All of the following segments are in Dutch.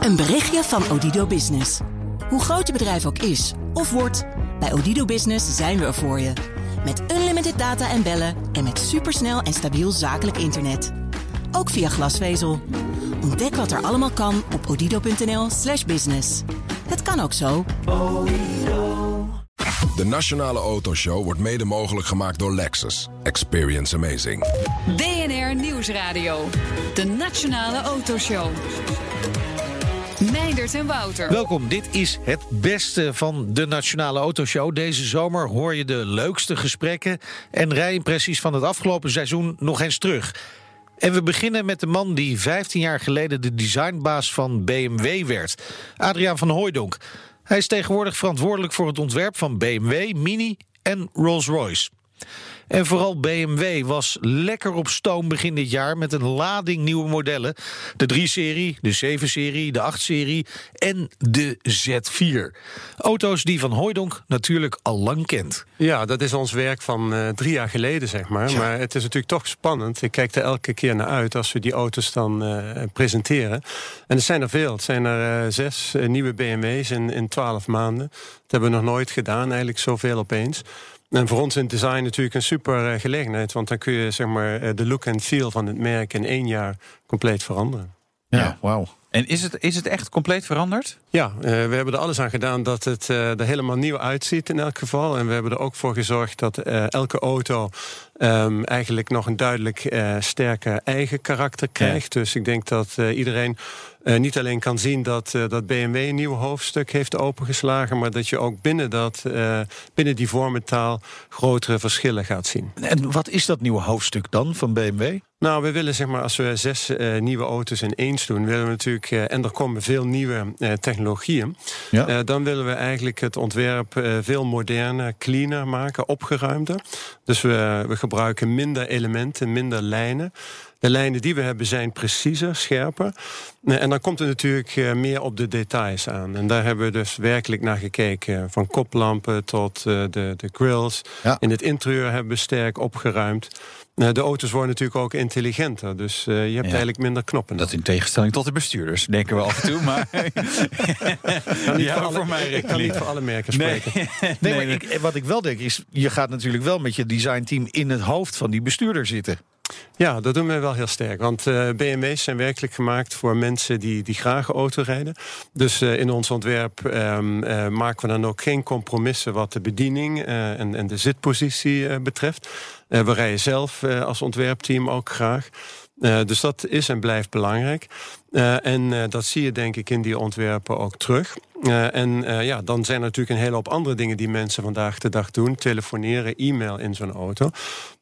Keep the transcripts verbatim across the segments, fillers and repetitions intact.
Een berichtje van Odido Business. Hoe groot je bedrijf ook is of wordt, bij Odido Business zijn we er voor je. Met unlimited data en bellen en met supersnel en stabiel zakelijk internet. Ook via glasvezel. Ontdek wat er allemaal kan op odido.nl slash business. Het kan ook zo. De Nationale Autoshow wordt mede mogelijk gemaakt door Lexus. Experience amazing. D N R Nieuwsradio. De Nationale Autoshow. Meindert en Wouter. Welkom, dit is het beste van de Nationale Autoshow. Deze zomer hoor je de leukste gesprekken en rijimpressies van het afgelopen seizoen nog eens terug. En we beginnen met de man die vijftien jaar geleden de designbaas van B M W werd. Adriaan van Hooydonk. Hij is tegenwoordig verantwoordelijk voor het ontwerp van B M W, Mini en Rolls-Royce. En vooral B M W was lekker op stoom begin dit jaar met een lading nieuwe modellen. De drie-serie, de zeven-serie, de acht-serie en de Z vier. Auto's die Van Hooydonk natuurlijk al lang kent. Ja, dat is ons werk van uh, drie jaar geleden, zeg maar. Ja. Maar het is natuurlijk toch spannend. Ik kijk er elke keer naar uit als we die auto's dan uh, presenteren. En er zijn er veel. Het zijn er uh, zes uh, nieuwe B M W's in, in twaalf maanden. Dat hebben we nog nooit gedaan, eigenlijk zoveel opeens. En voor ons in design natuurlijk een super gelegenheid. Want dan kun je zeg maar, de look en feel van het merk in één jaar compleet veranderen. Ja, ja. Wauw. En is het, is het echt compleet veranderd? Ja, uh, we hebben er alles aan gedaan dat het uh, er helemaal nieuw uitziet in elk geval. En we hebben er ook voor gezorgd dat uh, elke auto um, eigenlijk nog een duidelijk uh, sterke eigen karakter krijgt. Ja. Dus ik denk dat uh, iedereen uh, niet alleen kan zien dat, uh, dat B M W een nieuw hoofdstuk heeft opengeslagen, maar dat je ook binnen, dat, uh, binnen die vormentaal grotere verschillen gaat zien. En wat is dat nieuwe hoofdstuk dan van B M W? Nou, we willen zeg maar, als we zes uh, nieuwe auto's in eens doen, willen we natuurlijk, uh, en er komen veel nieuwe uh, technologieën, ja. uh, dan willen we eigenlijk het ontwerp uh, veel moderner, cleaner maken, opgeruimder. Dus we, we gebruiken minder elementen, minder lijnen. De lijnen die we hebben zijn preciezer, scherper. En dan komt er natuurlijk meer op de details aan. En daar hebben we dus werkelijk naar gekeken. Van koplampen tot de, de grills. Ja. In het interieur hebben we sterk opgeruimd. De auto's worden natuurlijk ook intelligenter. Dus je hebt ja. eigenlijk minder knoppen. Dat in tegenstelling tot de bestuurders, denken we af en toe. Maar ik kan niet voor alle merken spreken. Nee, nee, nee maar ik, wat ik wel denk is, je gaat natuurlijk wel met je designteam in het hoofd van die bestuurder zitten. Ja, dat doen we wel heel sterk. Want uh, B M W's zijn werkelijk gemaakt voor mensen die, die graag auto rijden. Dus uh, in ons ontwerp um, uh, maken we dan ook geen compromissen wat de bediening uh, en, en de zitpositie uh, betreft. Uh, we rijden zelf uh, als ontwerpteam ook graag. Uh, dus dat is en blijft belangrijk. Uh, en uh, dat zie je denk ik in die ontwerpen ook terug. Uh, en uh, ja, dan zijn er natuurlijk een hele hoop andere dingen die mensen vandaag de dag doen. Telefoneren, e-mail in zo'n auto.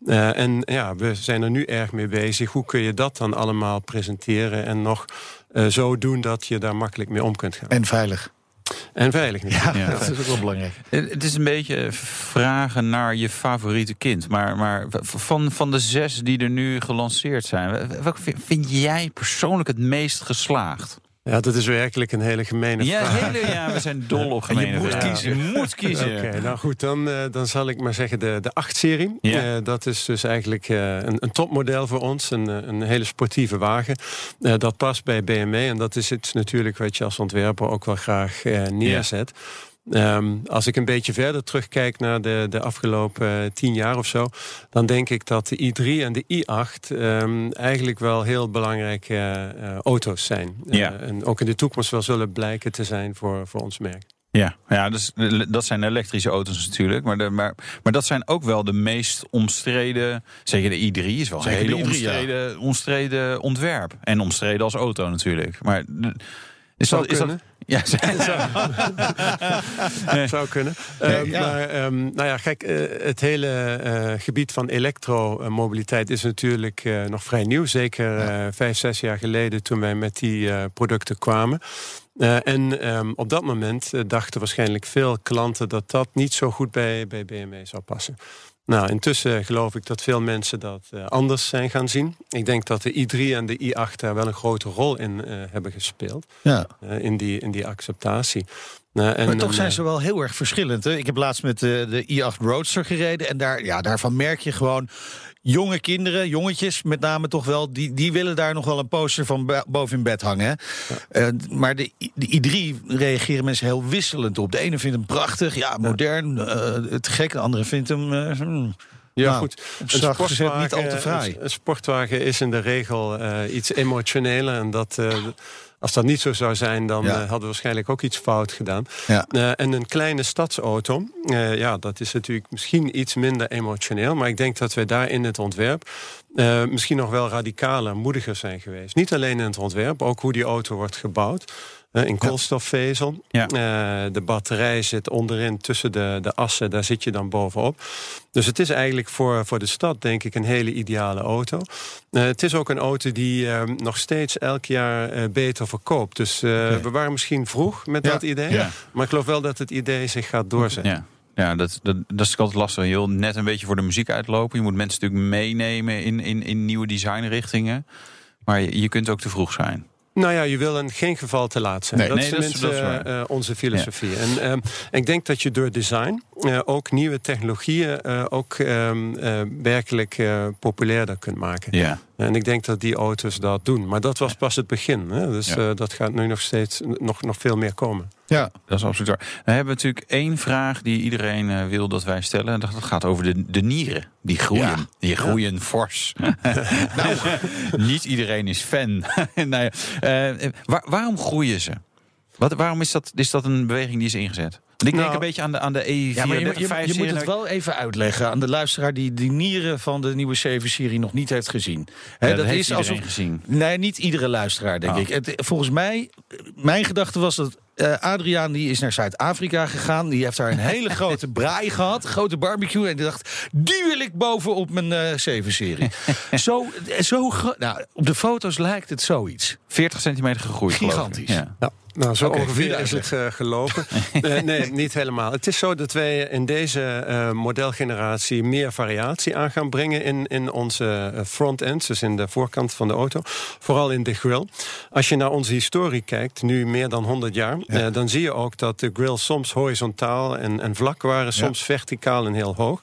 Uh, en ja, we zijn er nu erg mee bezig. Hoe kun je dat dan allemaal presenteren en nog uh, zo doen dat je daar makkelijk mee om kunt gaan. En veilig. En veilig niet. Ja, ja, dat is ook wel belangrijk. Het is een beetje vragen naar je favoriete kind. Maar, maar van, van de zes die er nu gelanceerd zijn, welke vind jij persoonlijk het meest geslaagd? Ja, dat is werkelijk een hele gemene ja, vraag. Hele, ja, we zijn dol op gemene je moet vragen. Kiezen, je moet kiezen. Oké, okay, nou goed, dan, dan zal ik maar zeggen de, de acht-serie. Ja. Uh, dat is dus eigenlijk uh, een, een topmodel voor ons. Een, een hele sportieve wagen. Uh, dat past bij B M W. En dat is iets natuurlijk wat je als ontwerper ook wel graag uh, neerzet. Ja. Um, als ik een beetje verder terugkijk naar de, de afgelopen uh, tien jaar of zo, dan denk ik dat de i drie en de i acht um, eigenlijk wel heel belangrijke uh, uh, auto's zijn. Ja. Uh, en ook in de toekomst wel zullen blijken te zijn voor, voor ons merk. Ja, ja dus, dat zijn elektrische auto's natuurlijk. Maar, de, maar, maar dat zijn ook wel de meest omstreden. Zeker de i drie is wel een hele omstreden, ja. omstreden ontwerp. En omstreden als auto natuurlijk. Maar is dat, is dat Ja, zou, zou kunnen. Nee, uh, ja. Maar um, nou ja, kijk, uh, het hele uh, gebied van elektromobiliteit is natuurlijk uh, nog vrij nieuw. Zeker uh, vijf, zes jaar geleden toen wij met die uh, producten kwamen. Uh, en um, op dat moment uh, dachten waarschijnlijk veel klanten dat dat niet zo goed bij, bij B M W zou passen. Nou, intussen geloof ik dat veel mensen dat uh, anders zijn gaan zien. Ik denk dat de i drie en de i acht daar wel een grote rol in uh, hebben gespeeld. Ja. Uh, in die, in die acceptatie. Uh, en, maar toch zijn ze wel heel erg verschillend. Hè? Ik heb laatst met de, de i acht Roadster gereden. En daar, ja, daarvan merk je gewoon... jonge kinderen, jongetjes met name toch wel... die, die willen daar nog wel een poster van boven in bed hangen. Hè? Ja. Uh, maar de, de i drie reageren mensen heel wisselend op. De ene vindt hem prachtig, ja, modern, ja. Uh, te gek. De andere vindt hem... Uh, hmm. Ja, nou, goed. Een sportwagen, niet al te fraai. Een sportwagen is in de regel uh, iets emotioneler. En dat, uh, als dat niet zo zou zijn, dan ja. uh, hadden we waarschijnlijk ook iets fout gedaan. Ja. Uh, en een kleine stadsauto, uh, ja, dat is natuurlijk misschien iets minder emotioneel. Maar ik denk dat wij daar in het ontwerp uh, misschien nog wel radicaler, moediger zijn geweest. Niet alleen in het ontwerp, ook hoe die auto wordt gebouwd. In koolstofvezel. Ja. Uh, de batterij zit onderin tussen de, de assen. Daar zit je dan bovenop. Dus het is eigenlijk voor, voor de stad, denk ik, een hele ideale auto. Uh, het is ook een auto die uh, nog steeds elk jaar uh, beter verkoopt. Dus uh, nee. we waren misschien vroeg met ja. dat idee. Ja. Maar ik geloof wel dat het idee zich gaat doorzetten. Ja. Ja, dat, dat, dat is altijd lastig. Heel net een beetje voor de muziek uitlopen. Je moet mensen natuurlijk meenemen in, in, in nieuwe designrichtingen. Maar je, je kunt ook te vroeg zijn. Nou ja, je wil in geen geval te laat zijn. Nee, dat, nee, is dat is tenminste uh, onze filosofie. Ja. En um, ik denk dat je door design uh, ook nieuwe technologieën... Uh, ook um, uh, werkelijk uh, populairder kunt maken. Ja. En ik denk dat die auto's dat doen. Maar dat was pas het begin. Hè? Dus ja. uh, dat gaat nu nog steeds nog, nog veel meer komen. Ja, dat is absoluut waar. We hebben natuurlijk één vraag die iedereen uh, wil dat wij stellen. En dat gaat over de, de nieren. Die groeien. Ja. Die groeien ja. fors. Nou, niet iedereen is fan. nou ja. uh, waar, waarom groeien ze? Wat, waarom is dat, is dat een beweging die is ingezet? Ik denk nou, een beetje aan de, aan de E vier. Ja, maar je, je, je, je moet het wel even uitleggen aan de luisteraar... die de nieren van de nieuwe zeven-serie nog niet heeft gezien. He, ja, dat, dat heeft is alsof, gezien. Nee, niet iedere luisteraar, denk oh. ik. Het, volgens mij, mijn gedachte was dat... Uh, Adriaan die is naar Zuid-Afrika gegaan. Die heeft daar een hele grote braai gehad. Grote barbecue. En die dacht, die wil ik boven op mijn zeven-serie. Uh, zo, zo gro- nou, op de foto's lijkt het zoiets. veertig centimeter gegroeid. Gigantisch. Ja. Ja. Nou, zo okay, ongeveer is het uh, gelopen. uh, nee, niet helemaal. Het is zo dat wij in deze uh, modelgeneratie... meer variatie aan gaan brengen in, in onze front-end. Dus in de voorkant van de auto. Vooral in de grille. Als je naar onze historie kijkt, nu meer dan honderd jaar... Ja. Uh, dan zie je ook dat de grills soms horizontaal en, en vlak waren... soms ja. verticaal en heel hoog.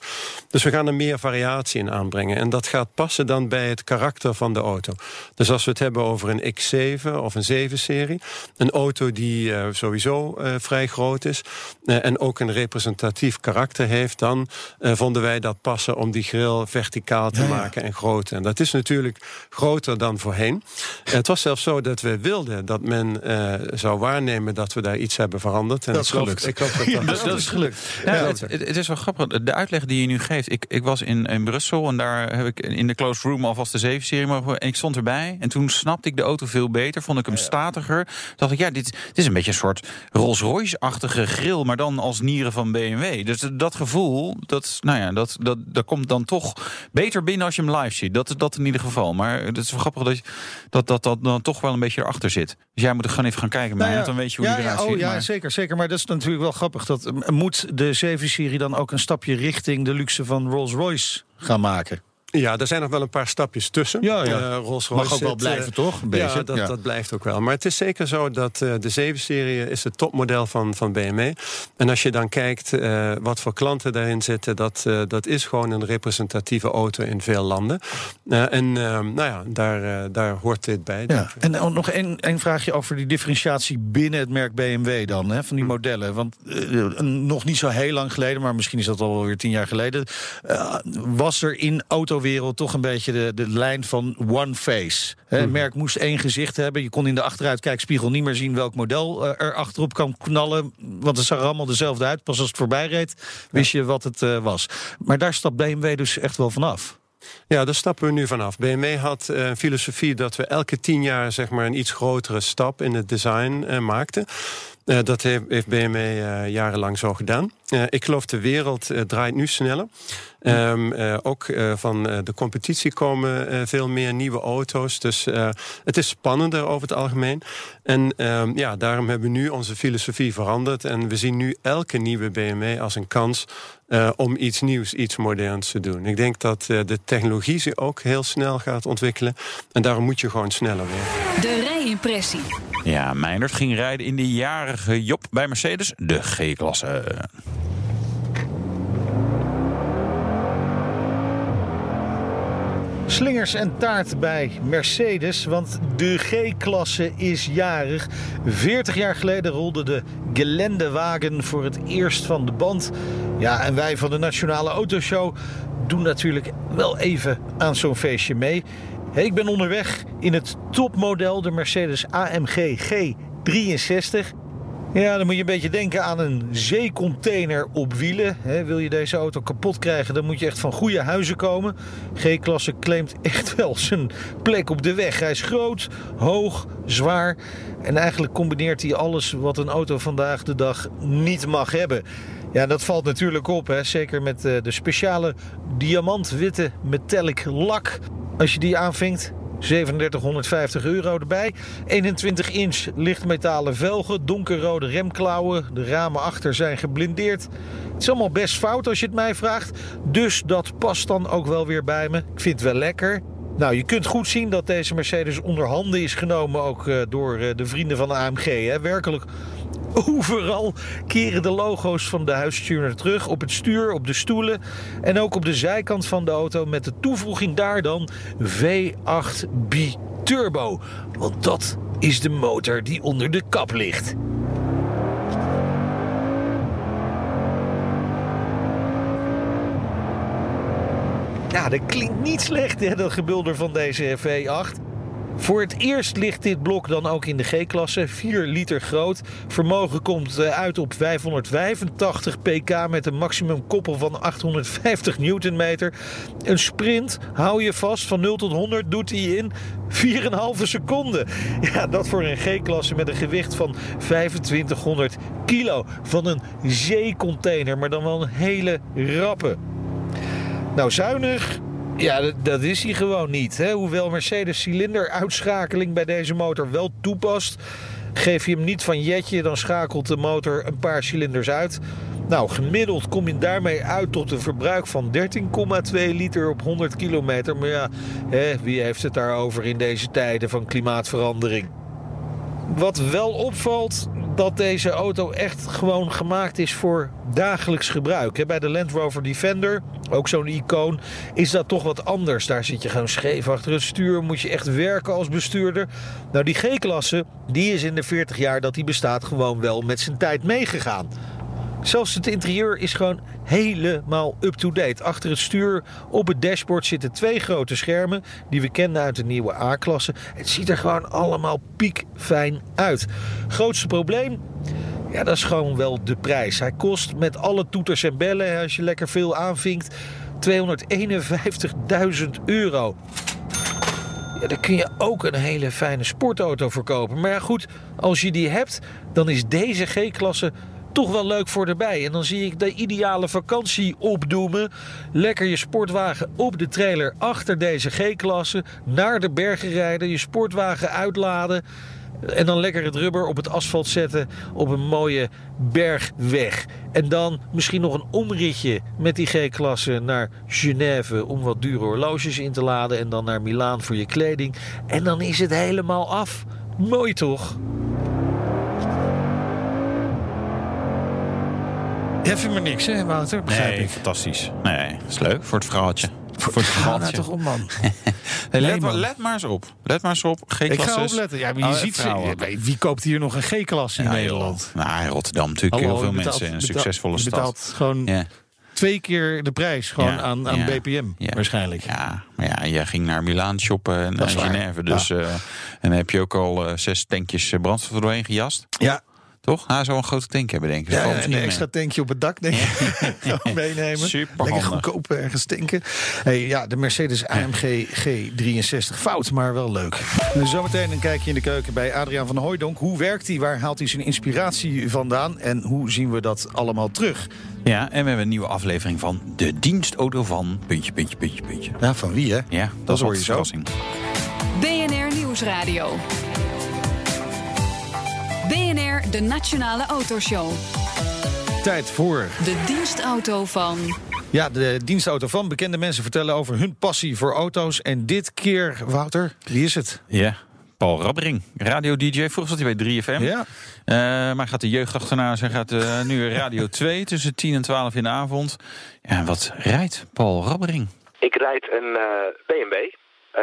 Dus we gaan er meer variatie in aanbrengen. En dat gaat passen dan bij het karakter van de auto. Dus als we het hebben over een X zeven of een zeven-serie... een auto die uh, sowieso uh, vrij groot is... Uh, en ook een representatief karakter heeft... dan uh, vonden wij dat passen om die grill verticaal te ja, maken ja. en groot. En dat is natuurlijk groter dan voorheen. Uh, het was zelfs zo dat we wilden dat men uh, zou waarnemen... dat we daar iets hebben veranderd. En dat is gelukt. Ik hoop dat, dat, ja, dat, dat is gelukt. Nou, ja. het, het is wel grappig. De uitleg die je nu geeft. Ik, ik was in, in Brussel en daar heb ik in de closed room alvast de zeven-serie mogen. En ik stond erbij. En toen snapte ik de auto veel beter. Vond ik hem ja, ja. statiger. Dacht ik, ja, dit, dit is een beetje een soort Rolls-Royce-achtige grill. Maar dan als nieren van B M W. Dus dat gevoel, dat, nou ja, dat, dat, dat komt dan toch beter binnen als je hem live ziet. Dat, dat in ieder geval. Maar het is wel grappig dat dat, dat, dat dan toch wel een beetje erachter zit. Dus jij moet er gewoon even gaan kijken. Maar nou ja. dan weet je hoe ja, Ja, oh, ja, zeker, zeker. Maar dat is natuurlijk wel grappig. Dat, moet de zeven-serie dan ook een stapje richting de luxe van Rolls-Royce gaan maken? Ja, er zijn nog wel een paar stapjes tussen. Ja, ja. Uh, Rolls-Royce mag ook wel blijven, uh, toch? Een beetje. Ja, dat, ja, dat blijft ook wel. Maar het is zeker zo dat uh, de zeven-serie is het topmodel van, van B M W. En als je dan kijkt uh, wat voor klanten daarin zitten... dat, uh, dat is gewoon een representatieve auto in veel landen. Uh, en uh, nou ja, daar, uh, daar hoort dit bij. Ja. En uh, nog één, één vraagje over die differentiatie binnen het merk B M W dan. Hè, van die modellen. Want uh, nog niet zo heel lang geleden... maar misschien is dat alweer tien jaar geleden... Uh, was er in auto wereld toch een beetje de, de lijn van one face. He, het merk moest één gezicht hebben. Je kon in de achteruitkijkspiegel niet meer zien welk model uh, er achterop kan knallen. Want het zag er allemaal dezelfde uit. Pas als het voorbij reed, wist je wat het uh, was. Maar daar stapt B M W dus echt wel vanaf. Ja, daar stappen we nu vanaf. B M W had een uh, filosofie dat we elke tien jaar zeg maar, een iets grotere stap in het design uh, maakten. Uh, dat heeft B M W uh, jarenlang zo gedaan. Uh, ik geloof de wereld uh, draait nu sneller. Um, uh, ook uh, van uh, de competitie komen uh, veel meer nieuwe auto's. Dus uh, het is spannender over het algemeen. En um, ja, daarom hebben we nu onze filosofie veranderd. En we zien nu elke nieuwe B M W als een kans... Uh, om iets nieuws, iets moderns te doen. Ik denk dat uh, de technologie zich ook heel snel gaat ontwikkelen. En daarom moet je gewoon sneller weer. De rij- rijimpressie. Ja, Meijnerd ging rijden in de jarige Job bij Mercedes, de G-klasse. Slingers en taart bij Mercedes, want de G-klasse is jarig. veertig jaar geleden rolde de Gelendewagen voor het eerst van de band. Ja, en wij van de Nationale Autoshow doen natuurlijk wel even aan zo'n feestje mee. Hey, ik ben onderweg in het topmodel, de Mercedes-A M G G drieënzestig. Ja, dan moet je een beetje denken aan een zeecontainer op wielen. He, wil je deze auto kapot krijgen, dan moet je echt van goede huizen komen. G-klasse claimt echt wel zijn plek op de weg. Hij is groot, hoog, zwaar. En eigenlijk combineert hij alles wat een auto vandaag de dag niet mag hebben. Ja, dat valt natuurlijk op, hè? Zeker met de speciale diamantwitte metallic lak. Als je die aanvinkt, drieduizend zevenhonderdvijftig euro erbij. eenentwintig inch lichtmetalen velgen, donkerrode remklauwen. De ramen achter zijn geblindeerd. Het is allemaal best fout als je het mij vraagt. Dus dat past dan ook wel weer bij me. Ik vind het wel lekker. Nou, je kunt goed zien dat deze Mercedes onder handen is genomen. Ook door de vrienden van de A M G. Hè? Werkelijk overal keren de logo's van de huistuner terug. Op het stuur, op de stoelen en ook op de zijkant van de auto. Met de toevoeging daar dan V acht Biturbo. Want dat is de motor die onder de kap ligt. Ja, dat klinkt niet slecht, hè, dat gebulder van deze V acht. Voor het eerst ligt dit blok dan ook in de G-klasse, vier liter groot. Vermogen komt uit op vijfhonderdvijfentachtig pk met een maximum koppel van achthonderdvijftig newtonmeter. Een sprint, hou je vast, van nul tot honderd doet hij in vier komma vijf seconden. Ja, dat voor een G-klasse met een gewicht van vijfentwintighonderd kilo. Van een zeecontainer, maar dan wel een hele rappe. Nou, zuinig. Ja, dat, dat is hij gewoon niet. Hè? Hoewel Mercedes cilinderuitschakeling bij deze motor wel toepast, geef je hem niet van jetje, dan schakelt de motor een paar cilinders uit. Nou, gemiddeld kom je daarmee uit tot een verbruik van dertien komma twee liter op honderd kilometer. Maar ja, hè, wie heeft het daarover in deze tijden van klimaatverandering? Wat wel opvalt, dat deze auto echt gewoon gemaakt is voor dagelijks gebruik. Bij de Land Rover Defender, ook zo'n icoon, is dat toch wat anders. Daar zit je gewoon scheef achter het stuur, moet je echt werken als bestuurder. Nou, die G-klasse, die is in de veertig jaar dat die bestaat gewoon wel met zijn tijd meegegaan. Zelfs het interieur is gewoon helemaal up-to-date. Achter het stuur op het dashboard zitten twee grote schermen die we kennen uit de nieuwe A-klasse. Het ziet er gewoon allemaal piekfijn uit. Grootste probleem? Ja, dat is gewoon wel de prijs. Hij kost met alle toeters en bellen, als je lekker veel aanvinkt, tweehonderdeenenvijftigduizend euro. Ja, daar kun je ook een hele fijne sportauto voor kopen. Maar ja, goed, als je die hebt, dan is deze G-klasse toch wel leuk voor erbij. En dan zie ik de ideale vakantie opdoemen. Lekker je sportwagen op de trailer achter deze G-klasse. Naar de bergen rijden. Je sportwagen uitladen. En dan lekker het rubber op het asfalt zetten. Op een mooie bergweg. En dan misschien nog een omritje met die G-klasse naar Genève. Om wat dure horloges in te laden. En dan naar Milaan voor je kleding. En dan is het helemaal af. Mooi toch? Even maar niks, hè, Wouter? Begrijp nee, ik. Fantastisch. Nee, dat is leuk voor het verhaaltje. Voor het verhaaltje. Nou toch op, man. hey, nee, let, man. Maar, let maar eens op. Let maar eens op. G-klasses. Ik ga opletten. Ja, maar je oh, ziet ze, wie koopt hier nog een G-klasse in ja, Nederland? Nou, Rotterdam natuurlijk. Hallo, heel veel betaalt, mensen. Een betaalt, succesvolle stad. Je betaalt gewoon yeah. twee keer de prijs gewoon ja, aan, aan ja, B P M ja, waarschijnlijk. Ja, maar ja, jij ging naar Milaan shoppen en naar Genève. Dus, ja. uh, en heb je ook al uh, zes tankjes brandstof er doorheen gejast? Ja. Toch? Nou, zo'n grote tank hebben, denk ik. Ja, een extra tankje op het dak, denk ik. Ja. meenemen. Super lekker goedkoop ergens tanken. Hey, ja, de Mercedes A M G G drieënzestig. Fout, maar wel leuk. Zometeen een kijkje in de keuken bij Adriaan van Hooydonk. Hoe werkt hij? Waar haalt hij zijn inspiratie vandaan? En hoe zien we dat allemaal terug? Ja, en we hebben een nieuwe aflevering van De Dienstauto van... Puntje, puntje, puntje, puntje. Ja, van wie, hè? Ja, dat, dat hoor je zo. B N R Nieuwsradio. B N R, de Nationale Autoshow. Tijd voor... De dienstauto van... Ja, de dienstauto van bekende mensen vertellen over hun passie voor auto's. En dit keer, Wouter, wie is het? Ja, Paul Rabbering, radio-dj. Vroeger zat hij bij drie F M. Ja. Uh, maar gaat de jeugd achterna en gaat uh, nu Radio twee tussen tien en twaalf in de avond. En ja, wat rijdt Paul Rabbering? Ik rijd een uh, B M W.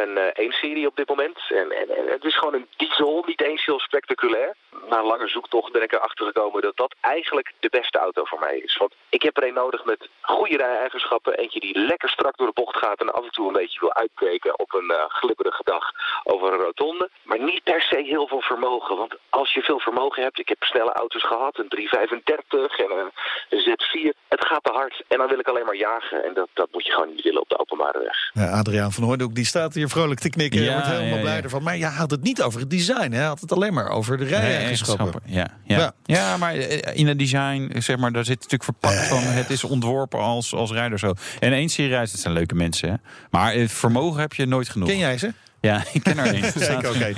Een één-serie op dit moment. En, en, en het is gewoon een diesel, niet eens heel spectaculair. Na een lange zoektocht ben ik erachter gekomen dat dat eigenlijk de beste auto voor mij is. Want ik heb er een nodig met goede rij-eigenschappen. Eentje die lekker strak door de bocht gaat en af en toe een beetje wil uitbreken op een uh, glibberige dag over een rotonde. Maar niet per se heel veel vermogen. Want als je veel vermogen hebt, ik heb snelle auto's gehad, een drie vijfendertig en een Z vier. Het gaat te hard en dan wil ik alleen maar jagen. En dat, dat moet je gewoon niet willen op de openbare weg. Ja, Adriaan van Hooydonk, die staat hier vrolijk te knikken. Je ja, wordt helemaal ja, ja. blij ervan. Maar je had het niet over het design. Hij had het alleen maar over de rij-eigenschappen. Ja, ja. Ja. ja, maar in het design, zeg maar, daar zit natuurlijk verpakt ja, van. Ja, ja. Het is ontworpen als, als rijder zo. En eens serie reis, dat zijn leuke mensen. Hè? Maar vermogen heb je nooit genoeg. Ken jij ze? Ja, ik ken haar niet. Zeker, oké. Okay.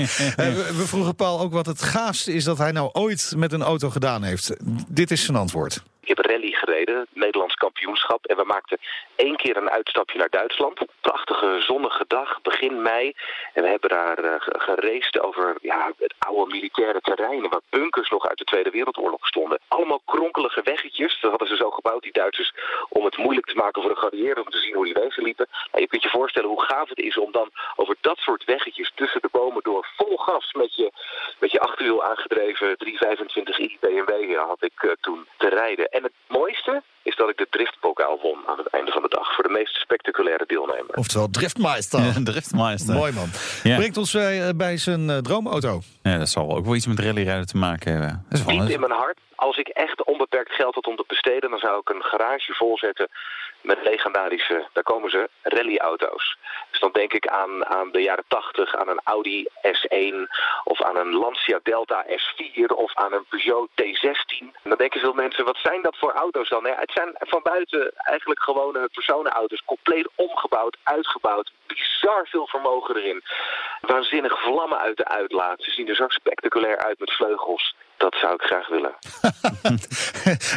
We vroegen Paul ook wat het gaafste is dat hij nou ooit met een auto gedaan heeft. Dit is zijn antwoord. Ik heb rally gereden, Nederlands kampioenschap. En we maakten één keer een uitstapje naar Duitsland. Prachtige zonnige dag, begin mei. En we hebben daar uh, geraced over ja, het oude militaire terrein, waar bunkers nog uit de Tweede Wereldoorlog stonden. Allemaal kronkelige weggetjes. Dat hadden ze zo gebouwd, die Duitsers, om het moeilijk te maken voor de geallieerden, om te zien hoe die wezen liepen. Nou, je kunt je voorstellen hoe gaaf het is om dan over dat soort weggetjes tussen de bomen door vol gas met je, met je achterwiel aangedreven driehonderdvijfentwintig i B M W had ik uh, toen te rijden. En het mooiste is dat ik de driftpokaal won aan het einde van de dag. Voor de meest spectaculaire deelnemer. Oftewel driftmeister. Ja, driftmeister. Mooi man. Ja. Brengt ons uh, bij zijn uh, droomauto. Ja, dat zal ook wel iets met rallyrijden te maken hebben. Dat is wel... Niet in mijn hart. Als ik echt onbeperkt geld had om te besteden, dan zou ik een garage volzetten met legendarische, daar komen ze, rallyauto's. Dus dan denk ik aan, aan de jaren tachtig, aan een Audi S één... of aan een Lancia Delta S vier of aan een Peugeot T zestien. En dan denken veel mensen, wat zijn dat voor auto's dan? Ja, het zijn van buiten eigenlijk gewone personenauto's. Compleet omgebouwd, uitgebouwd. Bizar veel vermogen erin. Waanzinnig vlammen uit de uitlaat. Ze zien er zo spectaculair uit met vleugels. Dat zou ik graag willen.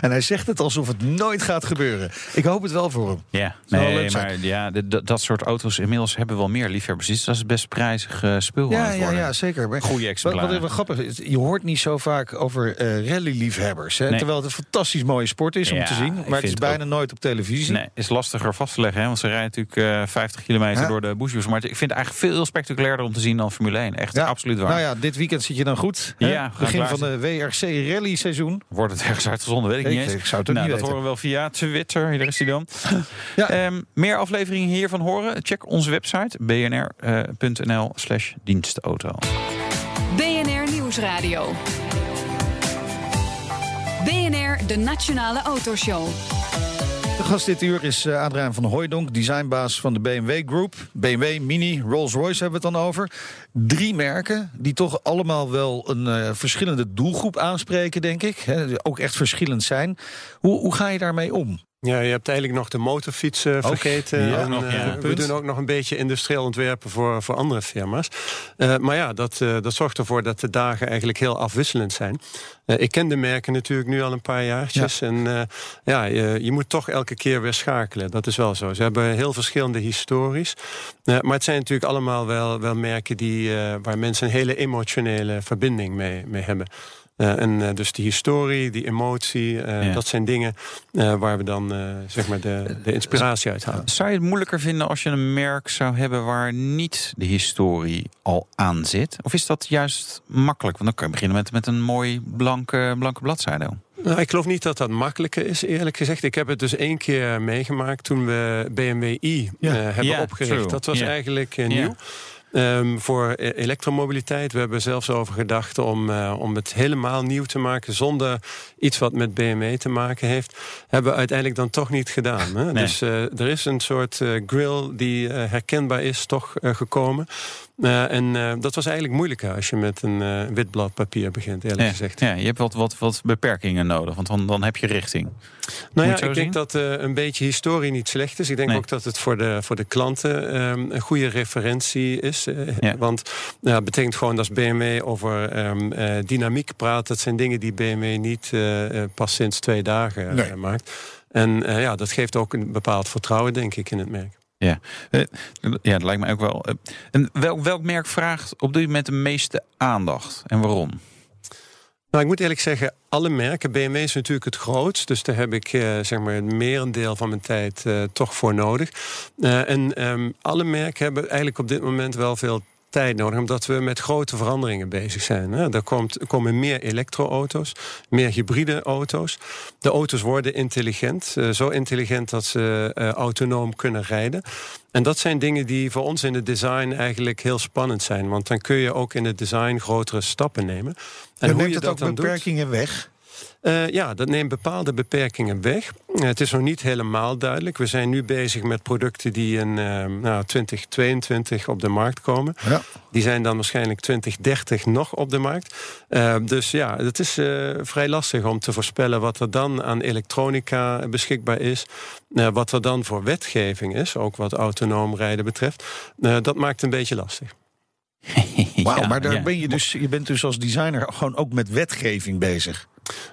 En hij zegt het alsof het nooit gaat gebeuren. Ik hoop het wel voor hem. Ja, nee, maar ja, d- dat soort auto's inmiddels hebben wel meer liefhebbers. Dus dat is best prijzig uh, spul. Ja, ja, ja, zeker. Goeie exemplaren. Wat, wat even grappig is, je hoort niet zo vaak over uh, rallyliefhebbers. Hè? Nee. Terwijl het een fantastisch mooie sport is om ja, te zien. Maar het is bijna ook nooit op televisie. Nee, is lastiger vast te leggen. Hè? Want ze rijden natuurlijk uh, vijftig kilometer huh? door de bushjes. Maar ik vind het eigenlijk veel spectaculairder om te zien dan Formule één. Echt ja, absoluut waar. Nou ja, dit weekend zit je dan goed. Ja, begin van de W R C rally seizoen. Wordt het ergens uitgezonden, weet ik, ik niet eens. Ik zou het nou, niet dat weten. Horen we wel via Twitter. Hier is die dan. Ja. Um, meer afleveringen hiervan horen? Check onze website bnr.nl slash dienstauto. B N R Nieuwsradio. B N R, de Nationale Autoshow. De gast dit uur is Adriaan van Hooydonk, designbaas van de B M W Group. B M W, Mini, Rolls-Royce hebben we het dan over. Drie merken die toch allemaal wel een uh, verschillende doelgroep aanspreken, denk ik. He, ook echt verschillend zijn. Hoe, hoe ga je daarmee om? Ja, je hebt eigenlijk nog de motorfiets uh, vergeten. Okay, ja, en, uh, ja, we doen ook nog een beetje industrieel ontwerpen voor, voor andere firma's. Uh, maar ja, dat, uh, dat zorgt ervoor dat de dagen eigenlijk heel afwisselend zijn. Uh, ik ken de merken natuurlijk nu al een paar jaartjes. Ja. En uh, ja, je, je moet toch elke keer weer schakelen. Dat is wel zo. Ze hebben heel verschillende histories. Uh, maar het zijn natuurlijk allemaal wel, wel merken die, uh, waar mensen een hele emotionele verbinding mee, mee hebben. Uh, en uh, dus die historie, die emotie, uh, ja. dat zijn dingen uh, waar we dan uh, zeg maar de, de inspiratie uit halen. Zou je het moeilijker vinden als je een merk zou hebben waar niet de historie al aan zit? Of is dat juist makkelijk? Want dan kun je beginnen met, met een mooi blanke, blanke bladzijde. Nou, ik geloof niet dat dat makkelijker is, eerlijk gezegd. Ik heb het dus één keer meegemaakt toen we B M W i ja. uh, hebben ja, opgericht. True. Dat was ja. eigenlijk uh, nieuw. Ja. Um, voor elektromobiliteit. We hebben zelfs over gedacht om, uh, om het helemaal nieuw te maken, zonder iets wat met B M W te maken heeft. Hebben we uiteindelijk dan toch niet gedaan. Hè? Nee. Dus uh, er is een soort uh, grill die uh, herkenbaar is, toch uh, gekomen. Uh, en uh, dat was eigenlijk moeilijker als je met een uh, wit blad papier begint, eerlijk ja, gezegd. Ja, je hebt wat, wat, wat beperkingen nodig, want dan, dan heb je richting. Nou ja, ik zien? denk dat uh, een beetje historie niet slecht is. Ik denk nee. ook dat het voor de, voor de klanten um, een goede referentie is. Uh, ja. Want dat uh, betekent gewoon dat B M W over um, uh, dynamiek praat. Dat zijn dingen die B M W niet uh, pas sinds twee dagen nee. uh, maakt. En uh, ja, dat geeft ook een bepaald vertrouwen, denk ik, in het merk. Ja, ja, dat lijkt me ook wel. En welk, welk merk vraagt op dit moment de meeste aandacht en waarom? Nou, ik moet eerlijk zeggen, alle merken. B M W is natuurlijk het grootst, dus daar heb ik eh, zeg maar het merendeel van mijn tijd eh, toch voor nodig. Uh, en um, alle merken hebben eigenlijk op dit moment wel veel tijd nodig, omdat we met grote veranderingen bezig zijn. Hè. Er, komt, er komen meer elektroauto's, meer hybride auto's. De auto's worden intelligent, uh, zo intelligent dat ze uh, autonoom kunnen rijden. En dat zijn dingen die voor ons in het design eigenlijk heel spannend zijn, want dan kun je ook in het design grotere stappen nemen. En hoe je dat dan doet. Neemt het ook beperkingen weg? Uh, ja, dat neemt bepaalde beperkingen weg. Uh, het is nog niet helemaal duidelijk. We zijn nu bezig met producten die in uh, nou, twintig tweeëntwintig op de markt komen. Ja. Die zijn dan waarschijnlijk twintig dertig nog op de markt. Uh, dus ja, het is uh, vrij lastig om te voorspellen wat er dan aan elektronica beschikbaar is. Uh, wat er dan voor wetgeving is, ook wat autonoom rijden betreft. Uh, dat maakt een beetje lastig. Wauw, ja, maar daar ja. ben je, dus, je bent dus als designer gewoon ook met wetgeving bezig.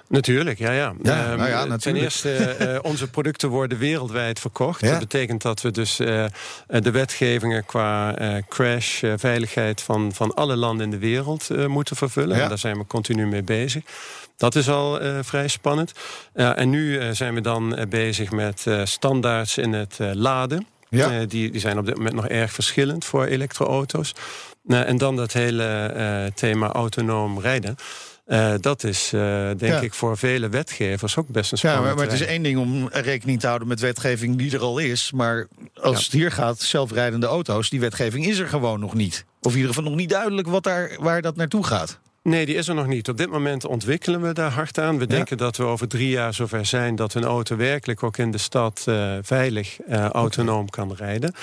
Natuurlijk, ja, ja. ja, um, nou ja natuurlijk. Ten eerste, uh, onze producten worden wereldwijd verkocht. Ja? Dat betekent dat we dus uh, de wetgevingen qua uh, crash, uh, veiligheid van, van alle landen in de wereld uh, moeten vervullen. Ja. En daar zijn we continu mee bezig. Dat is al uh, vrij spannend. Uh, en nu uh, zijn we dan uh, bezig met uh, standaards in het uh, laden. Ja. Uh, die, die zijn op dit moment nog erg verschillend voor elektroauto's. Uh, en dan dat hele uh, thema autonoom rijden. Uh, dat is, uh, denk ja. ik, voor vele wetgevers ook best een spannend. Ja, maar, maar het is één ding om rekening te houden met wetgeving die er al is. Maar als ja. het hier gaat, zelfrijdende auto's, die wetgeving is er gewoon nog niet. Of in ieder geval nog niet duidelijk wat daar, waar dat naartoe gaat. Nee, die is er nog niet. Op dit moment ontwikkelen we daar hard aan. We ja. denken dat we over drie jaar zover zijn dat een auto werkelijk ook in de stad uh, veilig uh, autonoom okay. kan rijden.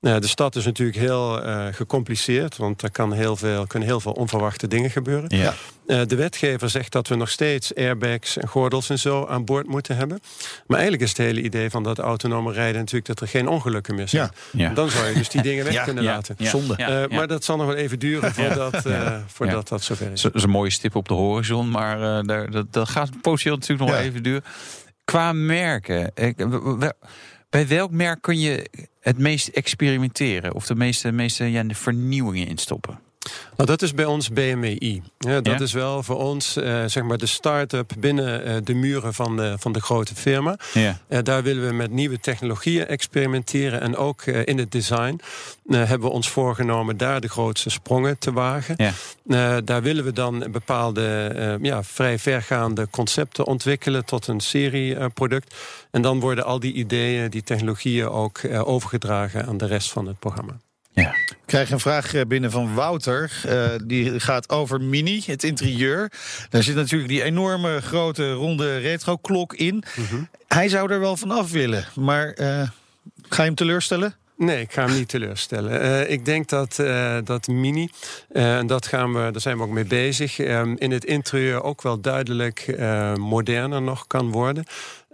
Uh, de stad is natuurlijk heel uh, gecompliceerd, want er kan heel veel, kunnen heel veel onverwachte dingen gebeuren. Ja. Uh, de wetgever zegt dat we nog steeds airbags en gordels en zo aan boord moeten hebben. Maar eigenlijk is het hele idee van dat autonome rijden natuurlijk dat er geen ongelukken meer zijn. Ja. Ja. Dan zou je dus die dingen weg ja, kunnen ja, laten. Ja, zonde. Uh, ja. Maar dat zal nog wel even duren voordat, uh, ja. voordat ja. dat zover is. Dat is een mooie stip op de horizon, maar uh, daar, dat, dat gaat potentieel natuurlijk nog wel ja. even duren. Qua merken... Ik, wel, bij welk merk kun je het meest experimenteren of de meeste, meeste ja, de vernieuwingen instoppen? Nou, dat is bij ons B M W i. Ja, dat ja? is wel voor ons uh, zeg maar de start-up binnen uh, de muren van de, van de grote firma. Ja. Uh, daar willen we met nieuwe technologieën experimenteren. En ook uh, in het design uh, hebben we ons voorgenomen daar de grootste sprongen te wagen. Ja. Uh, daar willen we dan bepaalde uh, ja, vrij vergaande concepten ontwikkelen tot een serieproduct. Uh, en dan worden al die ideeën, die technologieën ook uh, overgedragen aan de rest van het programma. Ja. Ik krijg een vraag binnen van Wouter. Uh, die gaat over Mini, het interieur. Daar zit natuurlijk die enorme grote ronde retroklok in. Mm-hmm. Hij zou er wel van af willen, maar uh, ga je hem teleurstellen? Nee, ik ga hem niet teleurstellen. Uh, ik denk dat, uh, dat Mini, uh, en dat gaan we, daar zijn we ook mee bezig, uh, in het interieur ook wel duidelijk uh, moderner nog kan worden.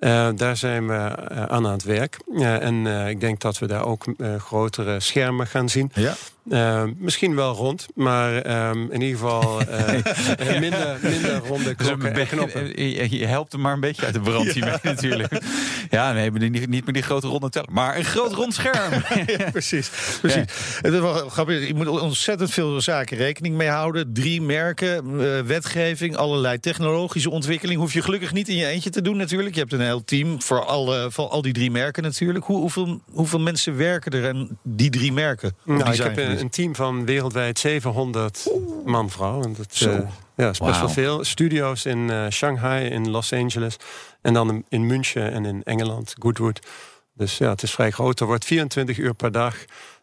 Uh, daar zijn we uh, aan aan het werk. Uh, en uh, ik denk dat we daar ook uh, grotere schermen gaan zien. Ja. Uh, misschien wel rond, maar uh, in ieder geval uh, uh, minder, minder ronde knoppen dus en knoppen. Je, je helpt hem maar een beetje uit de brand hier ja. mee natuurlijk. Ja, nee, niet, niet meer die grote ronde tellen, maar een groot rond scherm. ja, precies. precies. Ja. Het is wel grappig. Je moet ontzettend veel zaken rekening mee houden. Drie merken, uh, wetgeving, allerlei technologische ontwikkeling. Hoef je gelukkig niet in je eentje te doen natuurlijk. Je hebt een heel team voor, alle, voor al die drie merken natuurlijk. Hoe, hoeveel, hoeveel mensen werken er aan die drie merken? Nou, ik heb een, een team van wereldwijd zevenhonderd man-vrouw. En dat, Zo. Uh, ja, is best wow. wel veel. Studio's in uh, Shanghai, in Los Angeles. En dan in München en in Engeland, Goodwood. Dus ja, het is vrij groot. Er wordt vierentwintig uur per dag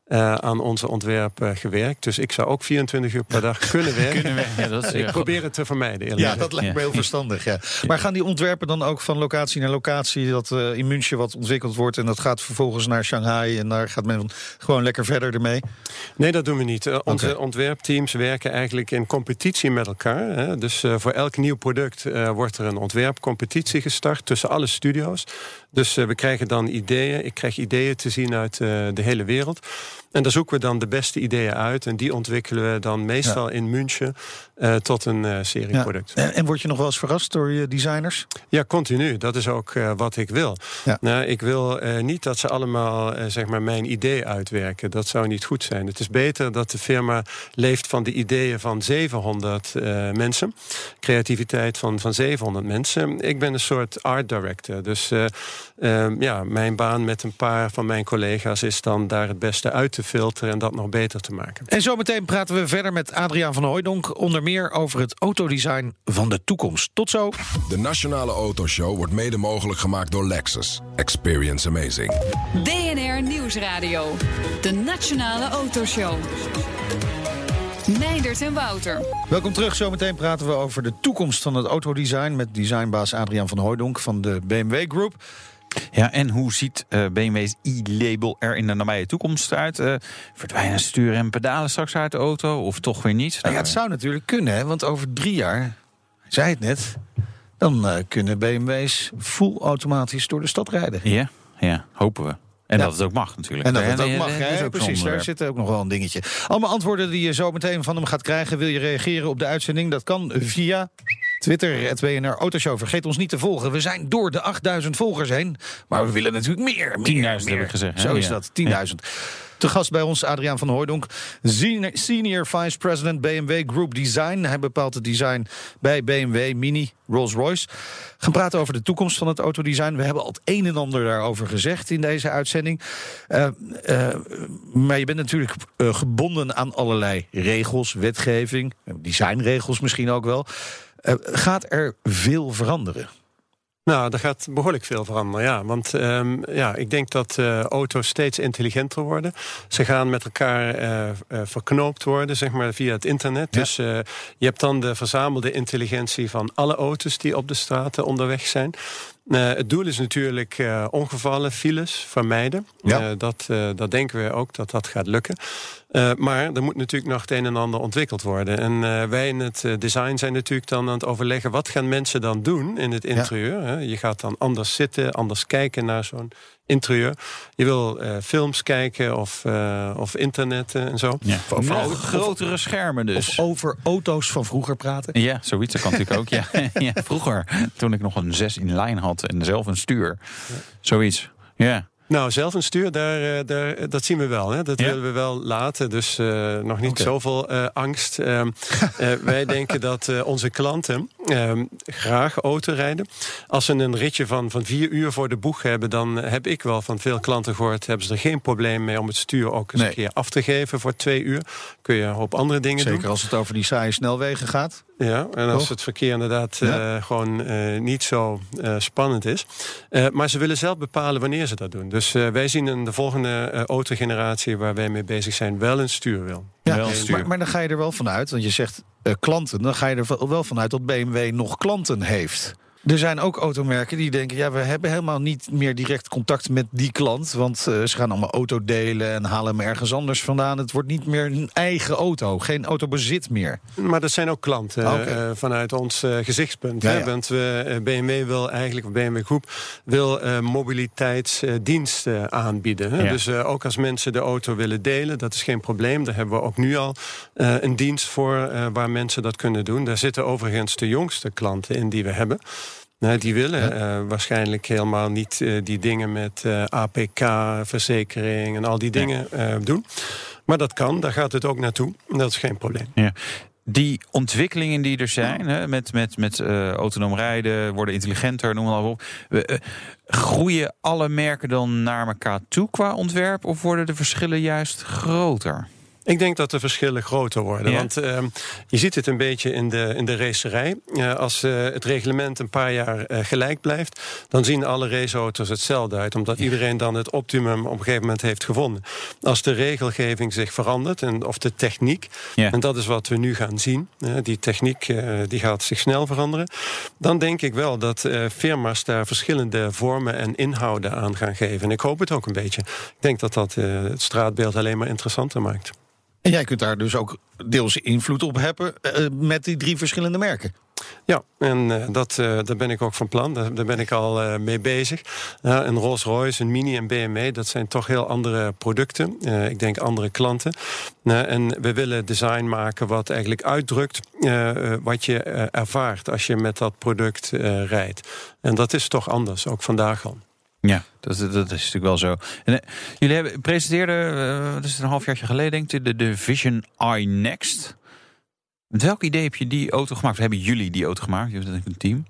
Uh, aan onze ontwerpen uh, gewerkt. Dus ik zou ook vierentwintig uur per dag kunnen werken. kunnen we, ja, dat is, ik probeer het te vermijden. Ja, zeggen. dat lijkt ja. me heel verstandig. Ja. Maar gaan die ontwerpen dan ook van locatie naar locatie, dat uh, in München wat ontwikkeld wordt en dat gaat vervolgens naar Shanghai en daar gaat men gewoon lekker verder ermee? Nee, dat doen we niet. Uh, onze okay. ontwerpteams werken eigenlijk in competitie met elkaar. Hè. Dus uh, voor elk nieuw product uh, wordt er een ontwerpcompetitie gestart tussen alle studio's. Dus uh, we krijgen dan ideeën. Ik krijg ideeën te zien uit uh, de hele wereld. En daar zoeken we dan de beste ideeën uit. En die ontwikkelen we dan meestal ja. in München uh, tot een uh, serieproduct. Ja. En word je nog wel eens verrast door je designers? Ja, continu. Dat is ook uh, wat ik wil. Ja. Nou, ik wil uh, niet dat ze allemaal uh, zeg maar mijn idee uitwerken. Dat zou niet goed zijn. Het is beter dat de firma leeft van de ideeën van zevenhonderd uh, mensen. Creativiteit van, van zevenhonderd mensen. Ik ben een soort art director. Dus uh, uh, ja, mijn baan met een paar van mijn collega's is dan daar het beste uit te filteren en dat nog beter te maken. En zometeen praten we verder met Adriaan van Hooydonk, onder meer over het autodesign van de toekomst. Tot zo. De Nationale Autoshow wordt mede mogelijk gemaakt door Lexus. Experience amazing. D N R Nieuwsradio. De Nationale Autoshow. Meindert en Wouter. Welkom terug. Zometeen praten we over de toekomst van het autodesign met designbaas Adriaan van Hooydonk van de B M W Group. Ja, en hoe ziet uh, B M W's i-label er in de nabije toekomst uit? Uh, verdwijnen sturen en pedalen straks uit de auto, of toch weer niet? Nou, ja, het zou natuurlijk kunnen, hè, want over drie jaar, zei het net, dan uh, kunnen B M W's full automatisch door de stad rijden. Ja, ja, hopen we. En ja. dat het ook mag natuurlijk. En dat het ook mag, ja, hè? Ook precies, daar zit ook nog wel een dingetje. Allemaal antwoorden die je zo meteen van hem gaat krijgen. Wil je reageren op de uitzending? Dat kan via Twitter, het W N R Autoshow. Vergeet ons niet te volgen. We zijn door de achtduizend volgers heen. Maar we willen natuurlijk meer. meer tienduizend heb ik gezegd. Zo is ja. dat, tienduizend. Ja. Te gast bij ons Adriaan van Hooydonk, Senior Vice President B M W Group Design. Hij bepaalt het design bij B M W, Mini, Rolls-Royce. Gaan praten over de toekomst van het autodesign. We hebben al het een en ander daarover gezegd in deze uitzending. Uh, uh, maar je bent natuurlijk uh, gebonden aan allerlei regels, wetgeving, designregels misschien ook wel. Uh, gaat er veel veranderen? Nou, er gaat behoorlijk veel veranderen, ja. Want um, ja, ik denk dat uh, auto's steeds intelligenter worden. Ze gaan met elkaar uh, uh, verknoopt worden, zeg maar, via het internet. Ja. Dus uh, je hebt dan de verzamelde intelligentie van alle auto's die op de straten onderweg zijn. Uh, het doel is natuurlijk uh, ongevallen, files vermijden. Ja. Uh, dat, uh, dat denken we ook, dat dat gaat lukken. Uh, maar er moet natuurlijk nog het een en ander ontwikkeld worden. En uh, wij in het uh, design zijn natuurlijk dan aan het overleggen, wat gaan mensen dan doen in het interieur? Ja. Je gaat dan anders zitten, anders kijken naar zo'n interieur. Je wil uh, films kijken of, uh, of internet en zo. Ja. Of nou, over grotere schermen dus. Of over auto's van vroeger praten. Ja, zoiets kan natuurlijk ook. Ja. Ja, vroeger, toen ik nog een zes in lijn had en zelf een stuur. Ja. Zoiets, ja. Nou, zelf een stuur, daar, daar, dat zien we wel. Hè? Dat ja. willen we wel laten, dus uh, nog niet okay. zoveel uh, angst. Uh, uh, wij denken dat uh, onze klanten uh, graag auto rijden. Als ze een ritje van, van vier uur voor de boeg hebben, dan heb ik wel van veel klanten gehoord, hebben ze er geen probleem mee om het stuur ook eens nee. een keer af te geven voor twee uur. Kun je een hoop andere dingen Zeker doen. Zeker als het over die saaie snelwegen gaat. Ja, en als het verkeer inderdaad ja. uh, gewoon uh, niet zo uh, spannend is. Uh, maar ze willen zelf bepalen wanneer ze dat doen. Dus uh, wij zien in de volgende uh, autogeneratie waar wij mee bezig zijn wel een stuurwiel. Ja, wel een stuur. maar, maar dan ga je er wel vanuit, want je zegt uh, klanten. Dan ga je er wel vanuit dat B M W nog klanten heeft. Er zijn ook automerken die denken, ja, we hebben helemaal niet meer direct contact met die klant. Want uh, ze gaan allemaal auto delen en halen hem ergens anders vandaan. Het wordt niet meer een eigen auto, geen autobezit meer. Maar dat zijn ook klanten okay. uh, vanuit ons uh, gezichtspunt. Ja, hè? Ja. Want we, B M W wil eigenlijk, B M W Groep, wil uh, mobiliteitsdiensten uh, aanbieden. Hè? Ja. Dus uh, ook als mensen de auto willen delen, dat is geen probleem. Daar hebben we ook nu al uh, een dienst voor uh, waar mensen dat kunnen doen. Daar zitten overigens de jongste klanten in die we hebben. Nou, die willen ja. uh, waarschijnlijk helemaal niet uh, die dingen met uh, A P K, verzekering en al die dingen ja. uh, doen. Maar dat kan, daar gaat het ook naartoe. Dat is geen probleem. Ja. Die ontwikkelingen die er zijn, hè, met, met, met uh, autonoom rijden, worden intelligenter, noem maar op. Uh, uh, groeien alle merken dan naar elkaar toe qua ontwerp, of worden de verschillen juist groter? Ik denk dat de verschillen groter worden. Ja. Want uh, je ziet het een beetje in de, in de racerij. Uh, als uh, het reglement een paar jaar uh, gelijk blijft, dan zien alle raceauto's hetzelfde uit. Omdat ja. iedereen dan het optimum op een gegeven moment heeft gevonden. Als de regelgeving zich verandert, en, of de techniek, ja. en dat is wat we nu gaan zien. Uh, die techniek uh, die gaat zich snel veranderen. Dan denk ik wel dat uh, firma's daar verschillende vormen en inhouden aan gaan geven. En ik hoop het ook een beetje. Ik denk dat dat uh, het straatbeeld alleen maar interessanter maakt. En jij kunt daar dus ook deels invloed op hebben uh, met die drie verschillende merken. Ja, en uh, dat, uh, dat ben ik ook van plan. Daar, daar ben ik al uh, mee bezig. Uh, een Rolls-Royce, een Mini en B M W, dat zijn toch heel andere producten. Uh, ik denk andere klanten. Uh, en we willen design maken wat eigenlijk uitdrukt uh, uh, wat je uh, ervaart als je met dat product uh, rijdt. En dat is toch anders, ook vandaag al. Ja, dat, dat is natuurlijk wel zo. En, uh, jullie hebben, presenteerden, uh, dat is een halfjaartje geleden, denk ik, de, de Vision iNext. Met welk idee heb je die auto gemaakt? Of hebben jullie die auto gemaakt? Je hebt een team.